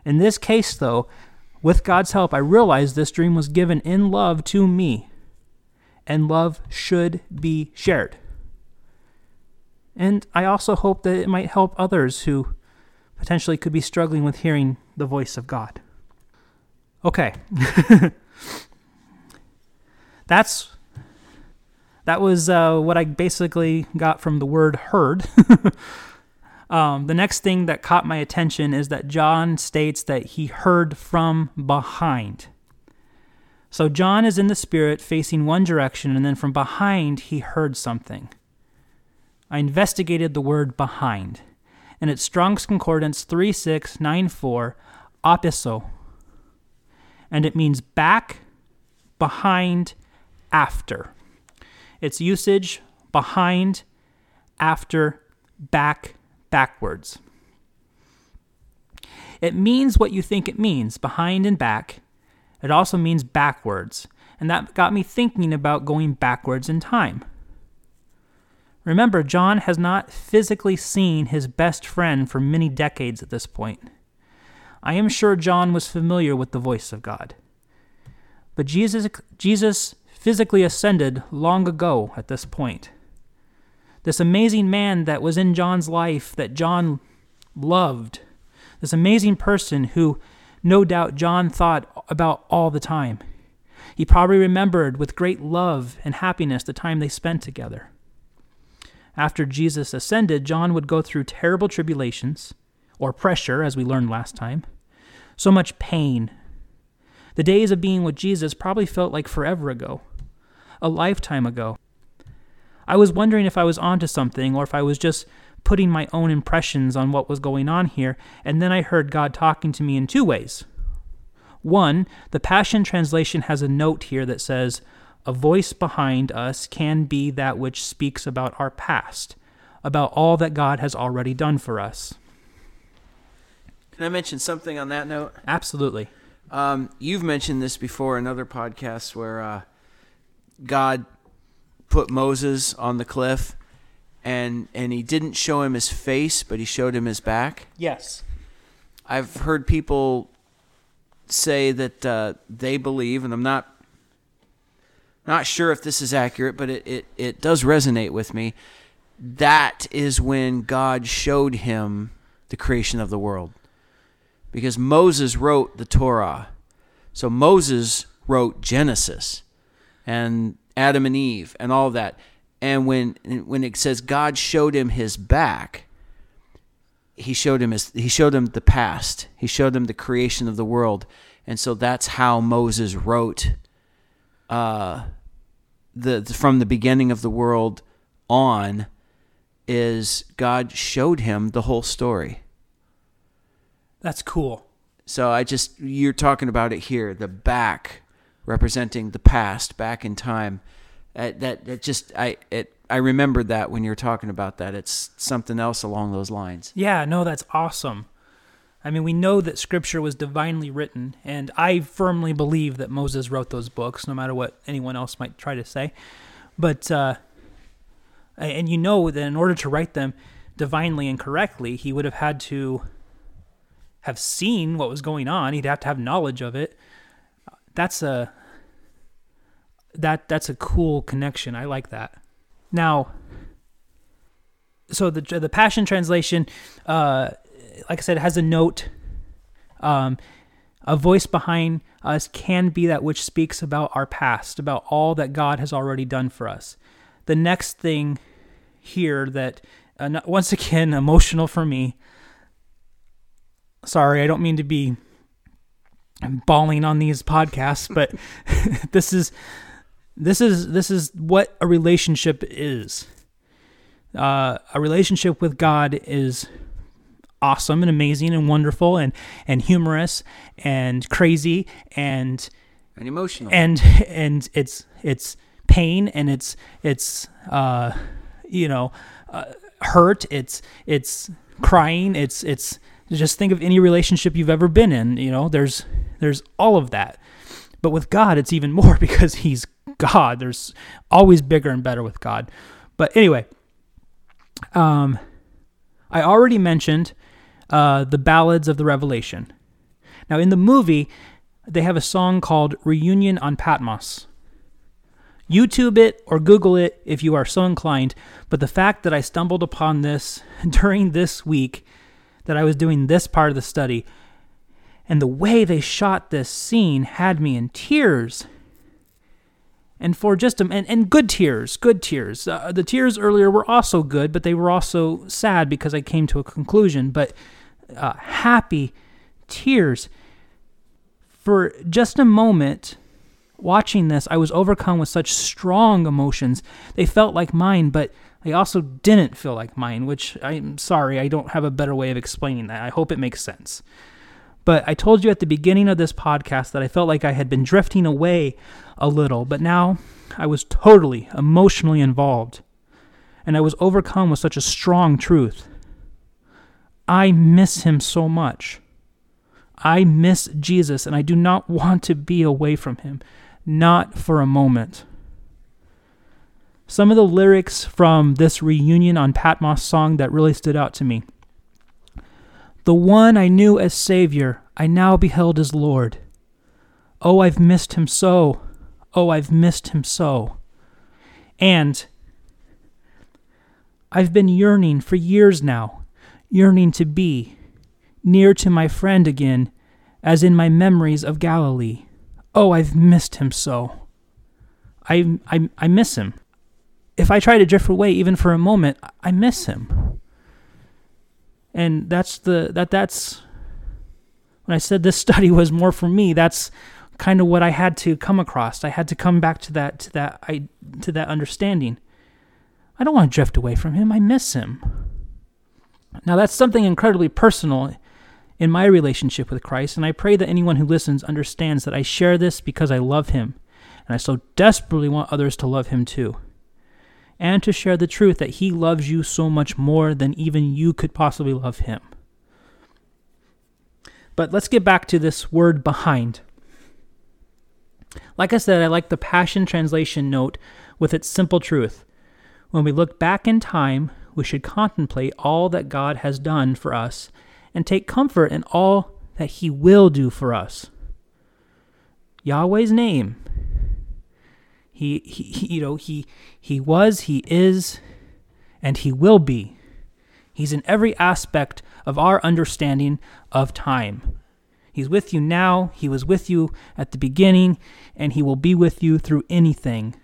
In this case, though, with God's help, I realized this dream was given in love to me, and love should be shared. And I also hope that it might help others who potentially could be struggling with hearing the voice of God. Okay. That was what I basically got from the word heard. The next thing that caught my attention is that John states that he heard from behind. So John is in the Spirit facing one direction, and then from behind he heard something. I investigated the word behind, and it's Strong's Concordance 3694, apiso. And it means back, behind, after. Its usage, behind, after, back, backwards. It means what you think it means, behind and back. It also means backwards, and that got me thinking about going backwards in time. Remember, John has not physically seen his best friend for many decades at this point. I am sure John was familiar with the voice of God. But Jesus physically ascended long ago at this point. this amazing man that was in John's life that John loved, this amazing person who no doubt John thought about all the time. He probably remembered with great love and happiness the time they spent together. After Jesus ascended, John would go through terrible tribulations, or pressure, as we learned last time, so much pain. The days of being with Jesus probably felt like forever ago, a lifetime ago. I was wondering if I was onto something, or if I was just putting my own impressions on what was going on here, and then I heard God talking to me in two ways. One, the Passion Translation has a note here that says, "A voice behind us can be that which speaks about our past, about all that God has already done for us." Can I mention something on that note? Absolutely. You've mentioned this before in other podcasts where God put Moses on the cliff, and he didn't show him his face, but he showed him his back. Yes. I've heard people say that they believe, and I'm not sure if this is accurate, but it does resonate with me. That is when God showed him the creation of the world. Because Moses wrote the Torah. So Moses wrote Genesis and Adam and Eve and all that. And when it says God showed him his back, he showed him the past. He showed him the creation of the world. And so that's how Moses wrote from the beginning of the world on, is God showed him the whole story. That's cool. So you're talking about it here, the back representing the past, back in time. I remembered that when you were talking about that. It's something else along those lines. Yeah, no, that's awesome. I mean, we know that Scripture was divinely written, and I firmly believe that Moses wrote those books, no matter what anyone else might try to say. But, and you know that in order to write them divinely and correctly, he would have had to have seen what was going on. He'd have to have knowledge of it. That's a cool connection. I like that. Now, so the Passion Translation, like I said, it has a note. A voice behind us can be that which speaks about our past, about all that God has already done for us. The next thing here that, once again, emotional for me. Sorry, I don't mean to be bawling on these podcasts, but this is what a relationship is. A relationship with God is awesome and amazing and wonderful and humorous and crazy and emotional and it's pain and it's hurt, it's crying, it's just think of any relationship you've ever been in, there's all of that. But with God, it's even more because he's God. There's always bigger and better with God. But anyway, I already mentioned the Ballads of the Revelation. Now, in the movie, they have a song called Reunion on Patmos. YouTube it or Google it if you are so inclined, but the fact that I stumbled upon this during this week that I was doing this part of the study, and the way they shot this scene had me in tears. And for just and good tears. The tears earlier were also good, but they were also sad because I came to a conclusion. But happy tears. For just a moment, watching this, I was overcome with such strong emotions. They felt like mine, but they also didn't feel like mine, which I'm sorry, I don't have a better way of explaining that. I hope it makes sense. But I told you at the beginning of this podcast that I felt like I had been drifting away a little, but now I was totally emotionally involved, and I was overcome with such a strong truth. I miss him so much. I miss Jesus, and I do not want to be away from him, not for a moment. Some of the lyrics from this Reunion on Patmos song that really stood out to me. The one I knew as Savior, I now beheld as Lord. Oh, I've missed him so. Oh, I've missed him so. And I've been yearning for years now, yearning to be near to my friend again, as in my memories of Galilee. Oh, I've missed him so. I miss him. If I try to drift away even for a moment, I miss him. And that's when I said this study was more for me, that's kind of what I had to come across. I had to come back to that understanding. I don't want to drift away from him. I miss him. Now, that's something incredibly personal in my relationship with Christ, and I pray that anyone who listens understands that I share this because I love him, and I so desperately want others to love him too, and to share the truth that he loves you so much more than even you could possibly love him. But let's get back to this word behind. Like I said, I like the Passion Translation note with its simple truth. When we look back in time, we should contemplate all that God has done for us and take comfort in all that he will do for us. Yahweh's name. He was, he is, and he will be. He's in every aspect of our understanding of time. He's with you now, he was with you at the beginning, and he will be with you through anything.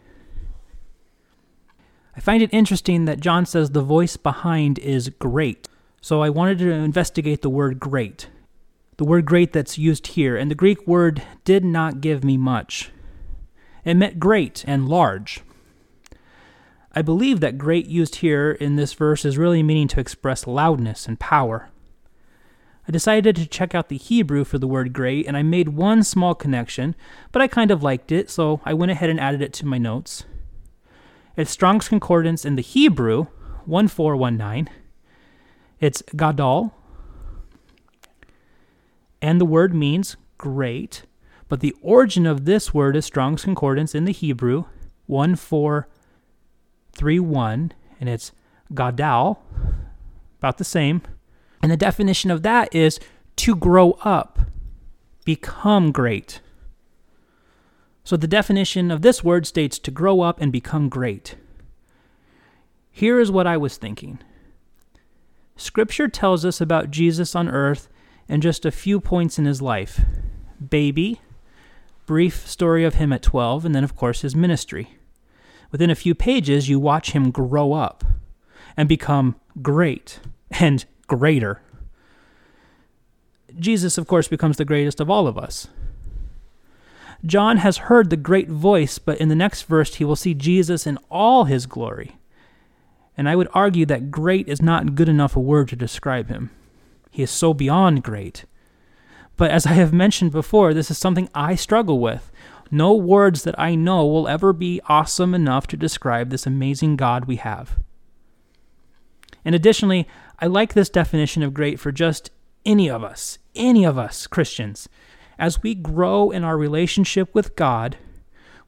I find it interesting that John says the voice behind is great. So I wanted to investigate the word great. The word great that's used here, and the Greek word did not give me much. It meant great and large. I believe that great used here in this verse is really meaning to express loudness and power. I decided to check out the Hebrew for the word great, and I made one small connection, but I kind of liked it, so I went ahead and added it to my notes. It's Strong's Concordance in the Hebrew, 1419. It's gadol, and the word means great, but the origin of this word is Strong's Concordance in the Hebrew, 1431, and it's gadol, about the same. And the definition of that is to grow up, become great. So the definition of this word states to grow up and become great. Here is what I was thinking. Scripture tells us about Jesus on earth and just a few points in his life. Baby, brief story of him at 12, and then of course his ministry. Within a few pages, you watch him grow up and become great and greater. Jesus, of course, becomes the greatest of all of us. John has heard the great voice, but in the next verse, he will see Jesus in all his glory. And I would argue that great is not good enough a word to describe him. He is so beyond great. But as I have mentioned before, this is something I struggle with. No words that I know will ever be awesome enough to describe this amazing God we have. And additionally, I like this definition of great for just any of us Christians. As we grow in our relationship with God,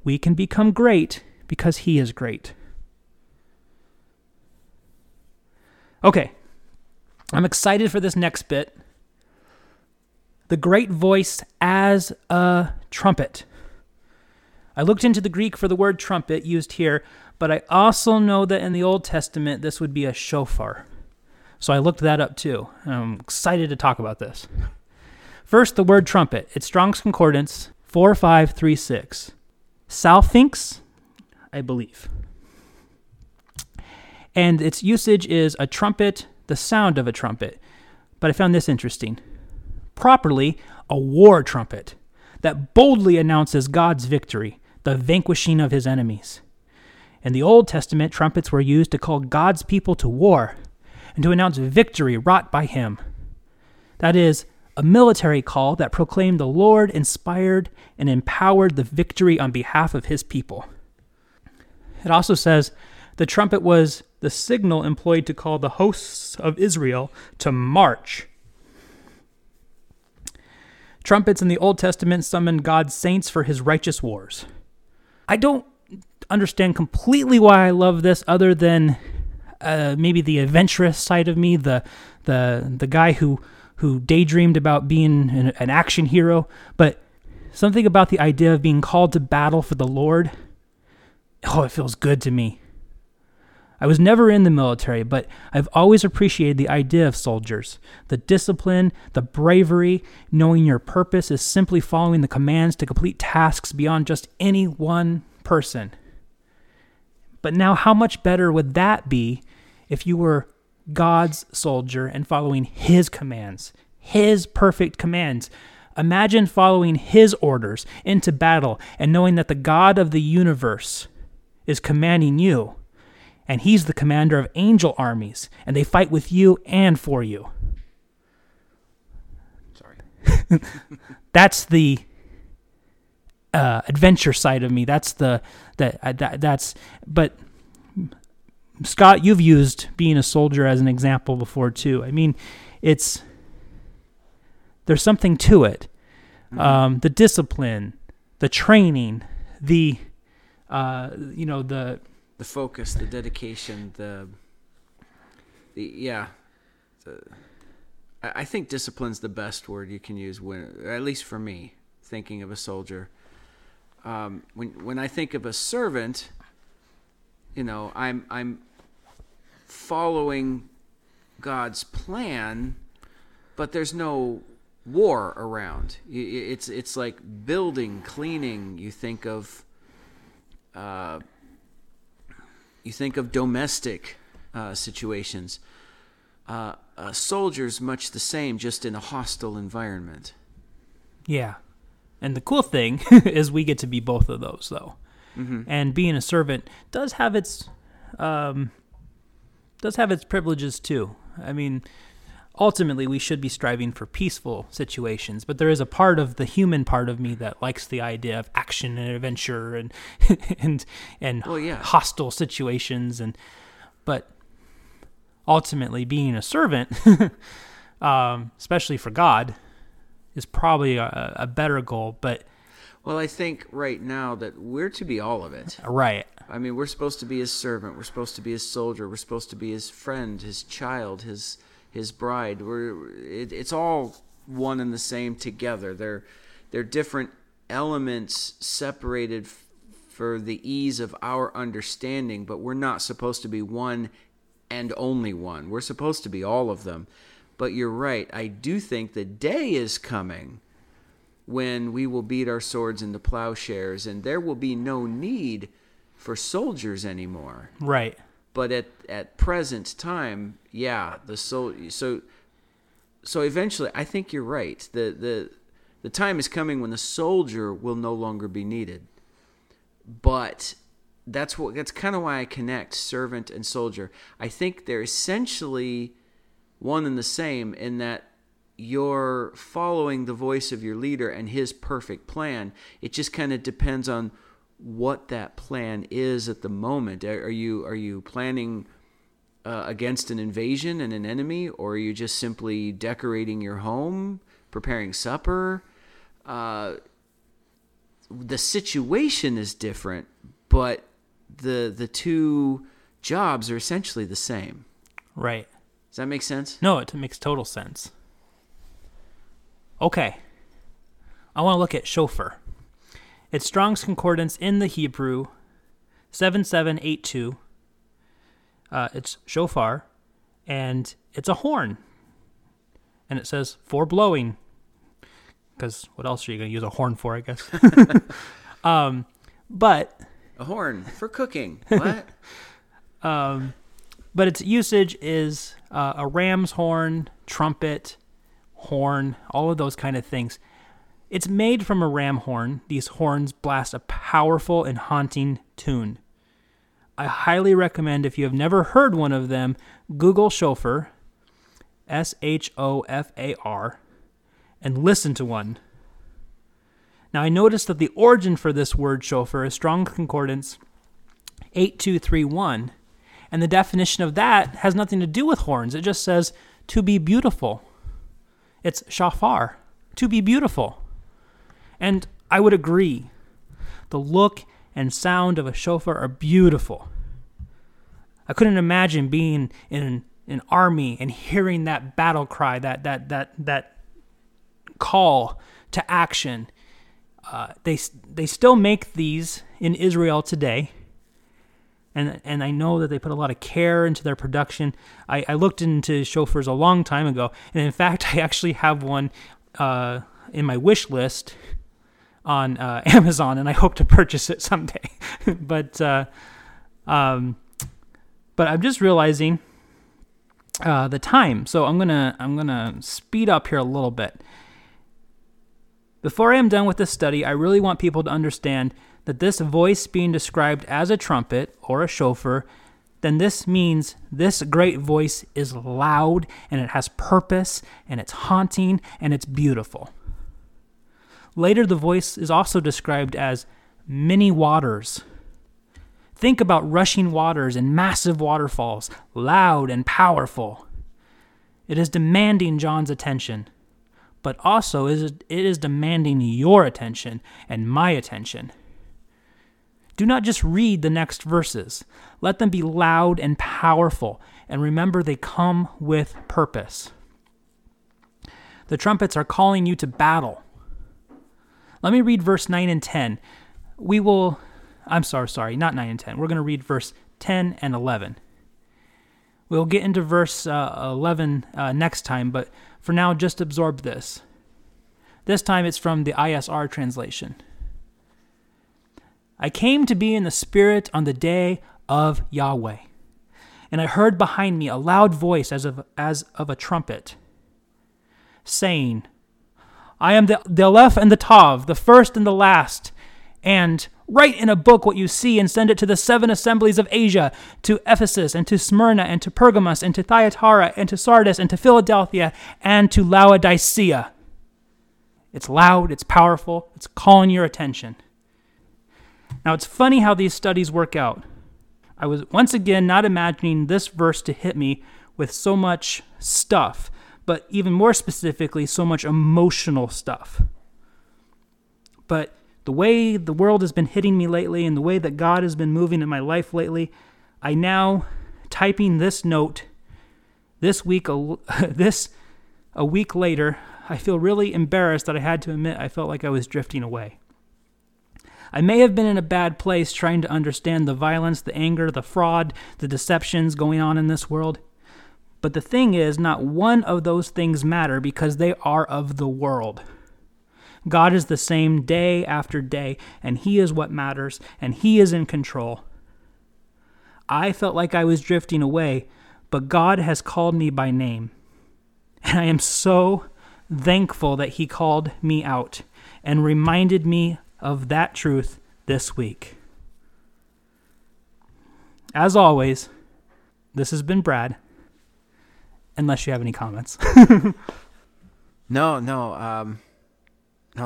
we can become great because he is great. Okay, I'm excited for this next bit. The great voice as a trumpet. I looked into the Greek for the word trumpet used here, but I also know that in the Old Testament this would be a shofar. So I looked that up too, and I'm excited to talk about this. First, the word trumpet. It's Strong's Concordance 4536. Salphinx, I believe. And its usage is a trumpet, the sound of a trumpet. But I found this interesting. Properly, a war trumpet that boldly announces God's victory, the vanquishing of his enemies. In the Old Testament, trumpets were used to call God's people to war and to announce victory wrought by him. That is, a military call that proclaimed the Lord inspired and empowered the victory on behalf of his people. It also says, the trumpet was the signal employed to call the hosts of Israel to march. Trumpets in the Old Testament summoned God's saints for his righteous wars. I don't understand completely why I love this other than maybe the adventurous side of me, the guy who daydreamed about being an action hero, but something about the idea of being called to battle for the Lord, oh, it feels good to me. I was never in the military, but I've always appreciated the idea of soldiers. The discipline, the bravery, knowing your purpose is simply following the commands to complete tasks beyond just any one person. But now how much better would that be if you were God's soldier and following his commands, his perfect commands? Imagine following his orders into battle and knowing that the God of the universe is commanding you. And he's the commander of angel armies, and they fight with you and for you. Sorry. That's the adventure side of me. That's but Scott, you've used being a soldier as an example before too. I mean, there's something to it. Mm-hmm. The discipline, the training, the focus, the dedication, I think discipline's the best word you can use, when, at least for me, thinking of a soldier. When I think of a servant, I'm following God's plan, but there's no war around. It's like building, cleaning. You think of domestic situations. A soldier's much the same, just in a hostile environment. Yeah. And the cool thing is we get to be both of those, though. Mm-hmm. And being a servant does have its privileges, too. I mean, ultimately, we should be striving for peaceful situations, but there is a part of the human part of me that likes the idea of action and adventure and hostile situations. But ultimately, being a servant, especially for God, is probably a better goal. But well, I think right now that we're to be all of it. Right. I mean, we're supposed to be his servant. We're supposed to be his soldier. We're supposed to be his friend, his child, his bride. It's all one and the same together. They're different elements separated for the ease of our understanding, but we're not supposed to be one and only one. We're supposed to be all of them. But you're right. I do think the day is coming when we will beat our swords into plowshares, and there will be no need for soldiers anymore. Right. But at present time, so eventually, I think you're right. The time is coming when the soldier will no longer be needed. But that's kind of why I connect servant and soldier. I think they're essentially one and the same in that you're following the voice of your leader and his perfect plan. It just kind of depends on what that plan is at the moment. Are you planning against an invasion and an enemy, or are you just simply decorating your home, preparing supper? The situation is different, but the two jobs are essentially the same. Right. Does that make sense? No, it makes total sense. Okay. I want to look at shofar. It's Strong's Concordance in the Hebrew, 7782. It's shofar, and it's a horn. And it says, for blowing. Because what else are you going to use a horn for, I guess? But a horn for cooking. What? But its usage is a ram's horn, trumpet, horn, all of those kind of things. It's made from a ram horn. These horns blast a powerful and haunting tune. I highly recommend, if you have never heard one of them, Google shofar, S-H-O-F-A-R, and listen to one. Now, I noticed that the origin for this word shofar is Strong's Concordance 8231, and the definition of that has nothing to do with horns. It just says, to be beautiful. It's shofar, to be beautiful. And I would agree. The look and sound of a shofar are beautiful. I couldn't imagine being in an army and hearing that battle cry, that call to action. They still make these in Israel today, And I know that they put a lot of care into their production. I looked into shofars a long time ago, and in fact, I actually have one in my wish list on Amazon, and I hope to purchase it someday. But I'm just realizing the time, so I'm gonna speed up here a little bit. Before I am done with this study, I really want people to understand that this voice being described as a trumpet or a shofar, then this means this great voice is loud and it has purpose and it's haunting and it's beautiful. Later, the voice is also described as many waters. Think about rushing waters and massive waterfalls, loud and powerful. It is demanding John's attention, but also it is demanding your attention and my attention. Do not just read the next verses. Let them be loud and powerful, and remember they come with purpose. The trumpets are calling you to battle. Let me read verse 9 and 10. Not 9 and 10. We're going to read verse 10 and 11. We'll get into verse 11 next time, but for now, just absorb this. This time it's from the ISR translation. I came to be in the Spirit on the day of Yahweh, and I heard behind me a loud voice as of a trumpet, saying, I am the Aleph and the Tav, the first and the last, and write in a book what you see and send it to the 7 assemblies of Asia, to Ephesus and to Smyrna and to Pergamos and to Thyatira and to Sardis and to Philadelphia and to Laodicea. It's loud, it's powerful, it's calling your attention. Now, it's funny how these studies work out. I was once again not imagining this verse to hit me with so much stuff, but even more specifically, so much emotional stuff. But the way the world has been hitting me lately and the way that God has been moving in my life lately, I now, typing this note this week, a week later, I feel really embarrassed that I had to admit I felt like I was drifting away. I may have been in a bad place trying to understand the violence, the anger, the fraud, the deceptions going on in this world. But the thing is, not one of those things matter because they are of the world. God is the same day after day, and He is what matters, and He is in control. I felt like I was drifting away, but God has called me by name. And I am so thankful that He called me out and reminded me of that truth this week. As always, this has been Brad, unless you have any comments. No,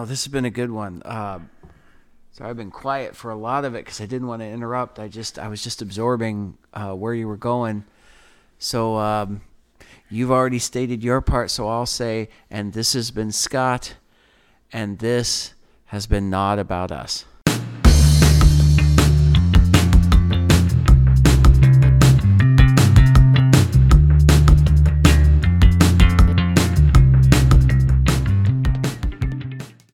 this has been a good one. So I've been quiet for a lot of it because I didn't want to interrupt. I was just absorbing where you were going. So you've already stated your part, so I'll say, and this has been Scott, and this has been Not About Us.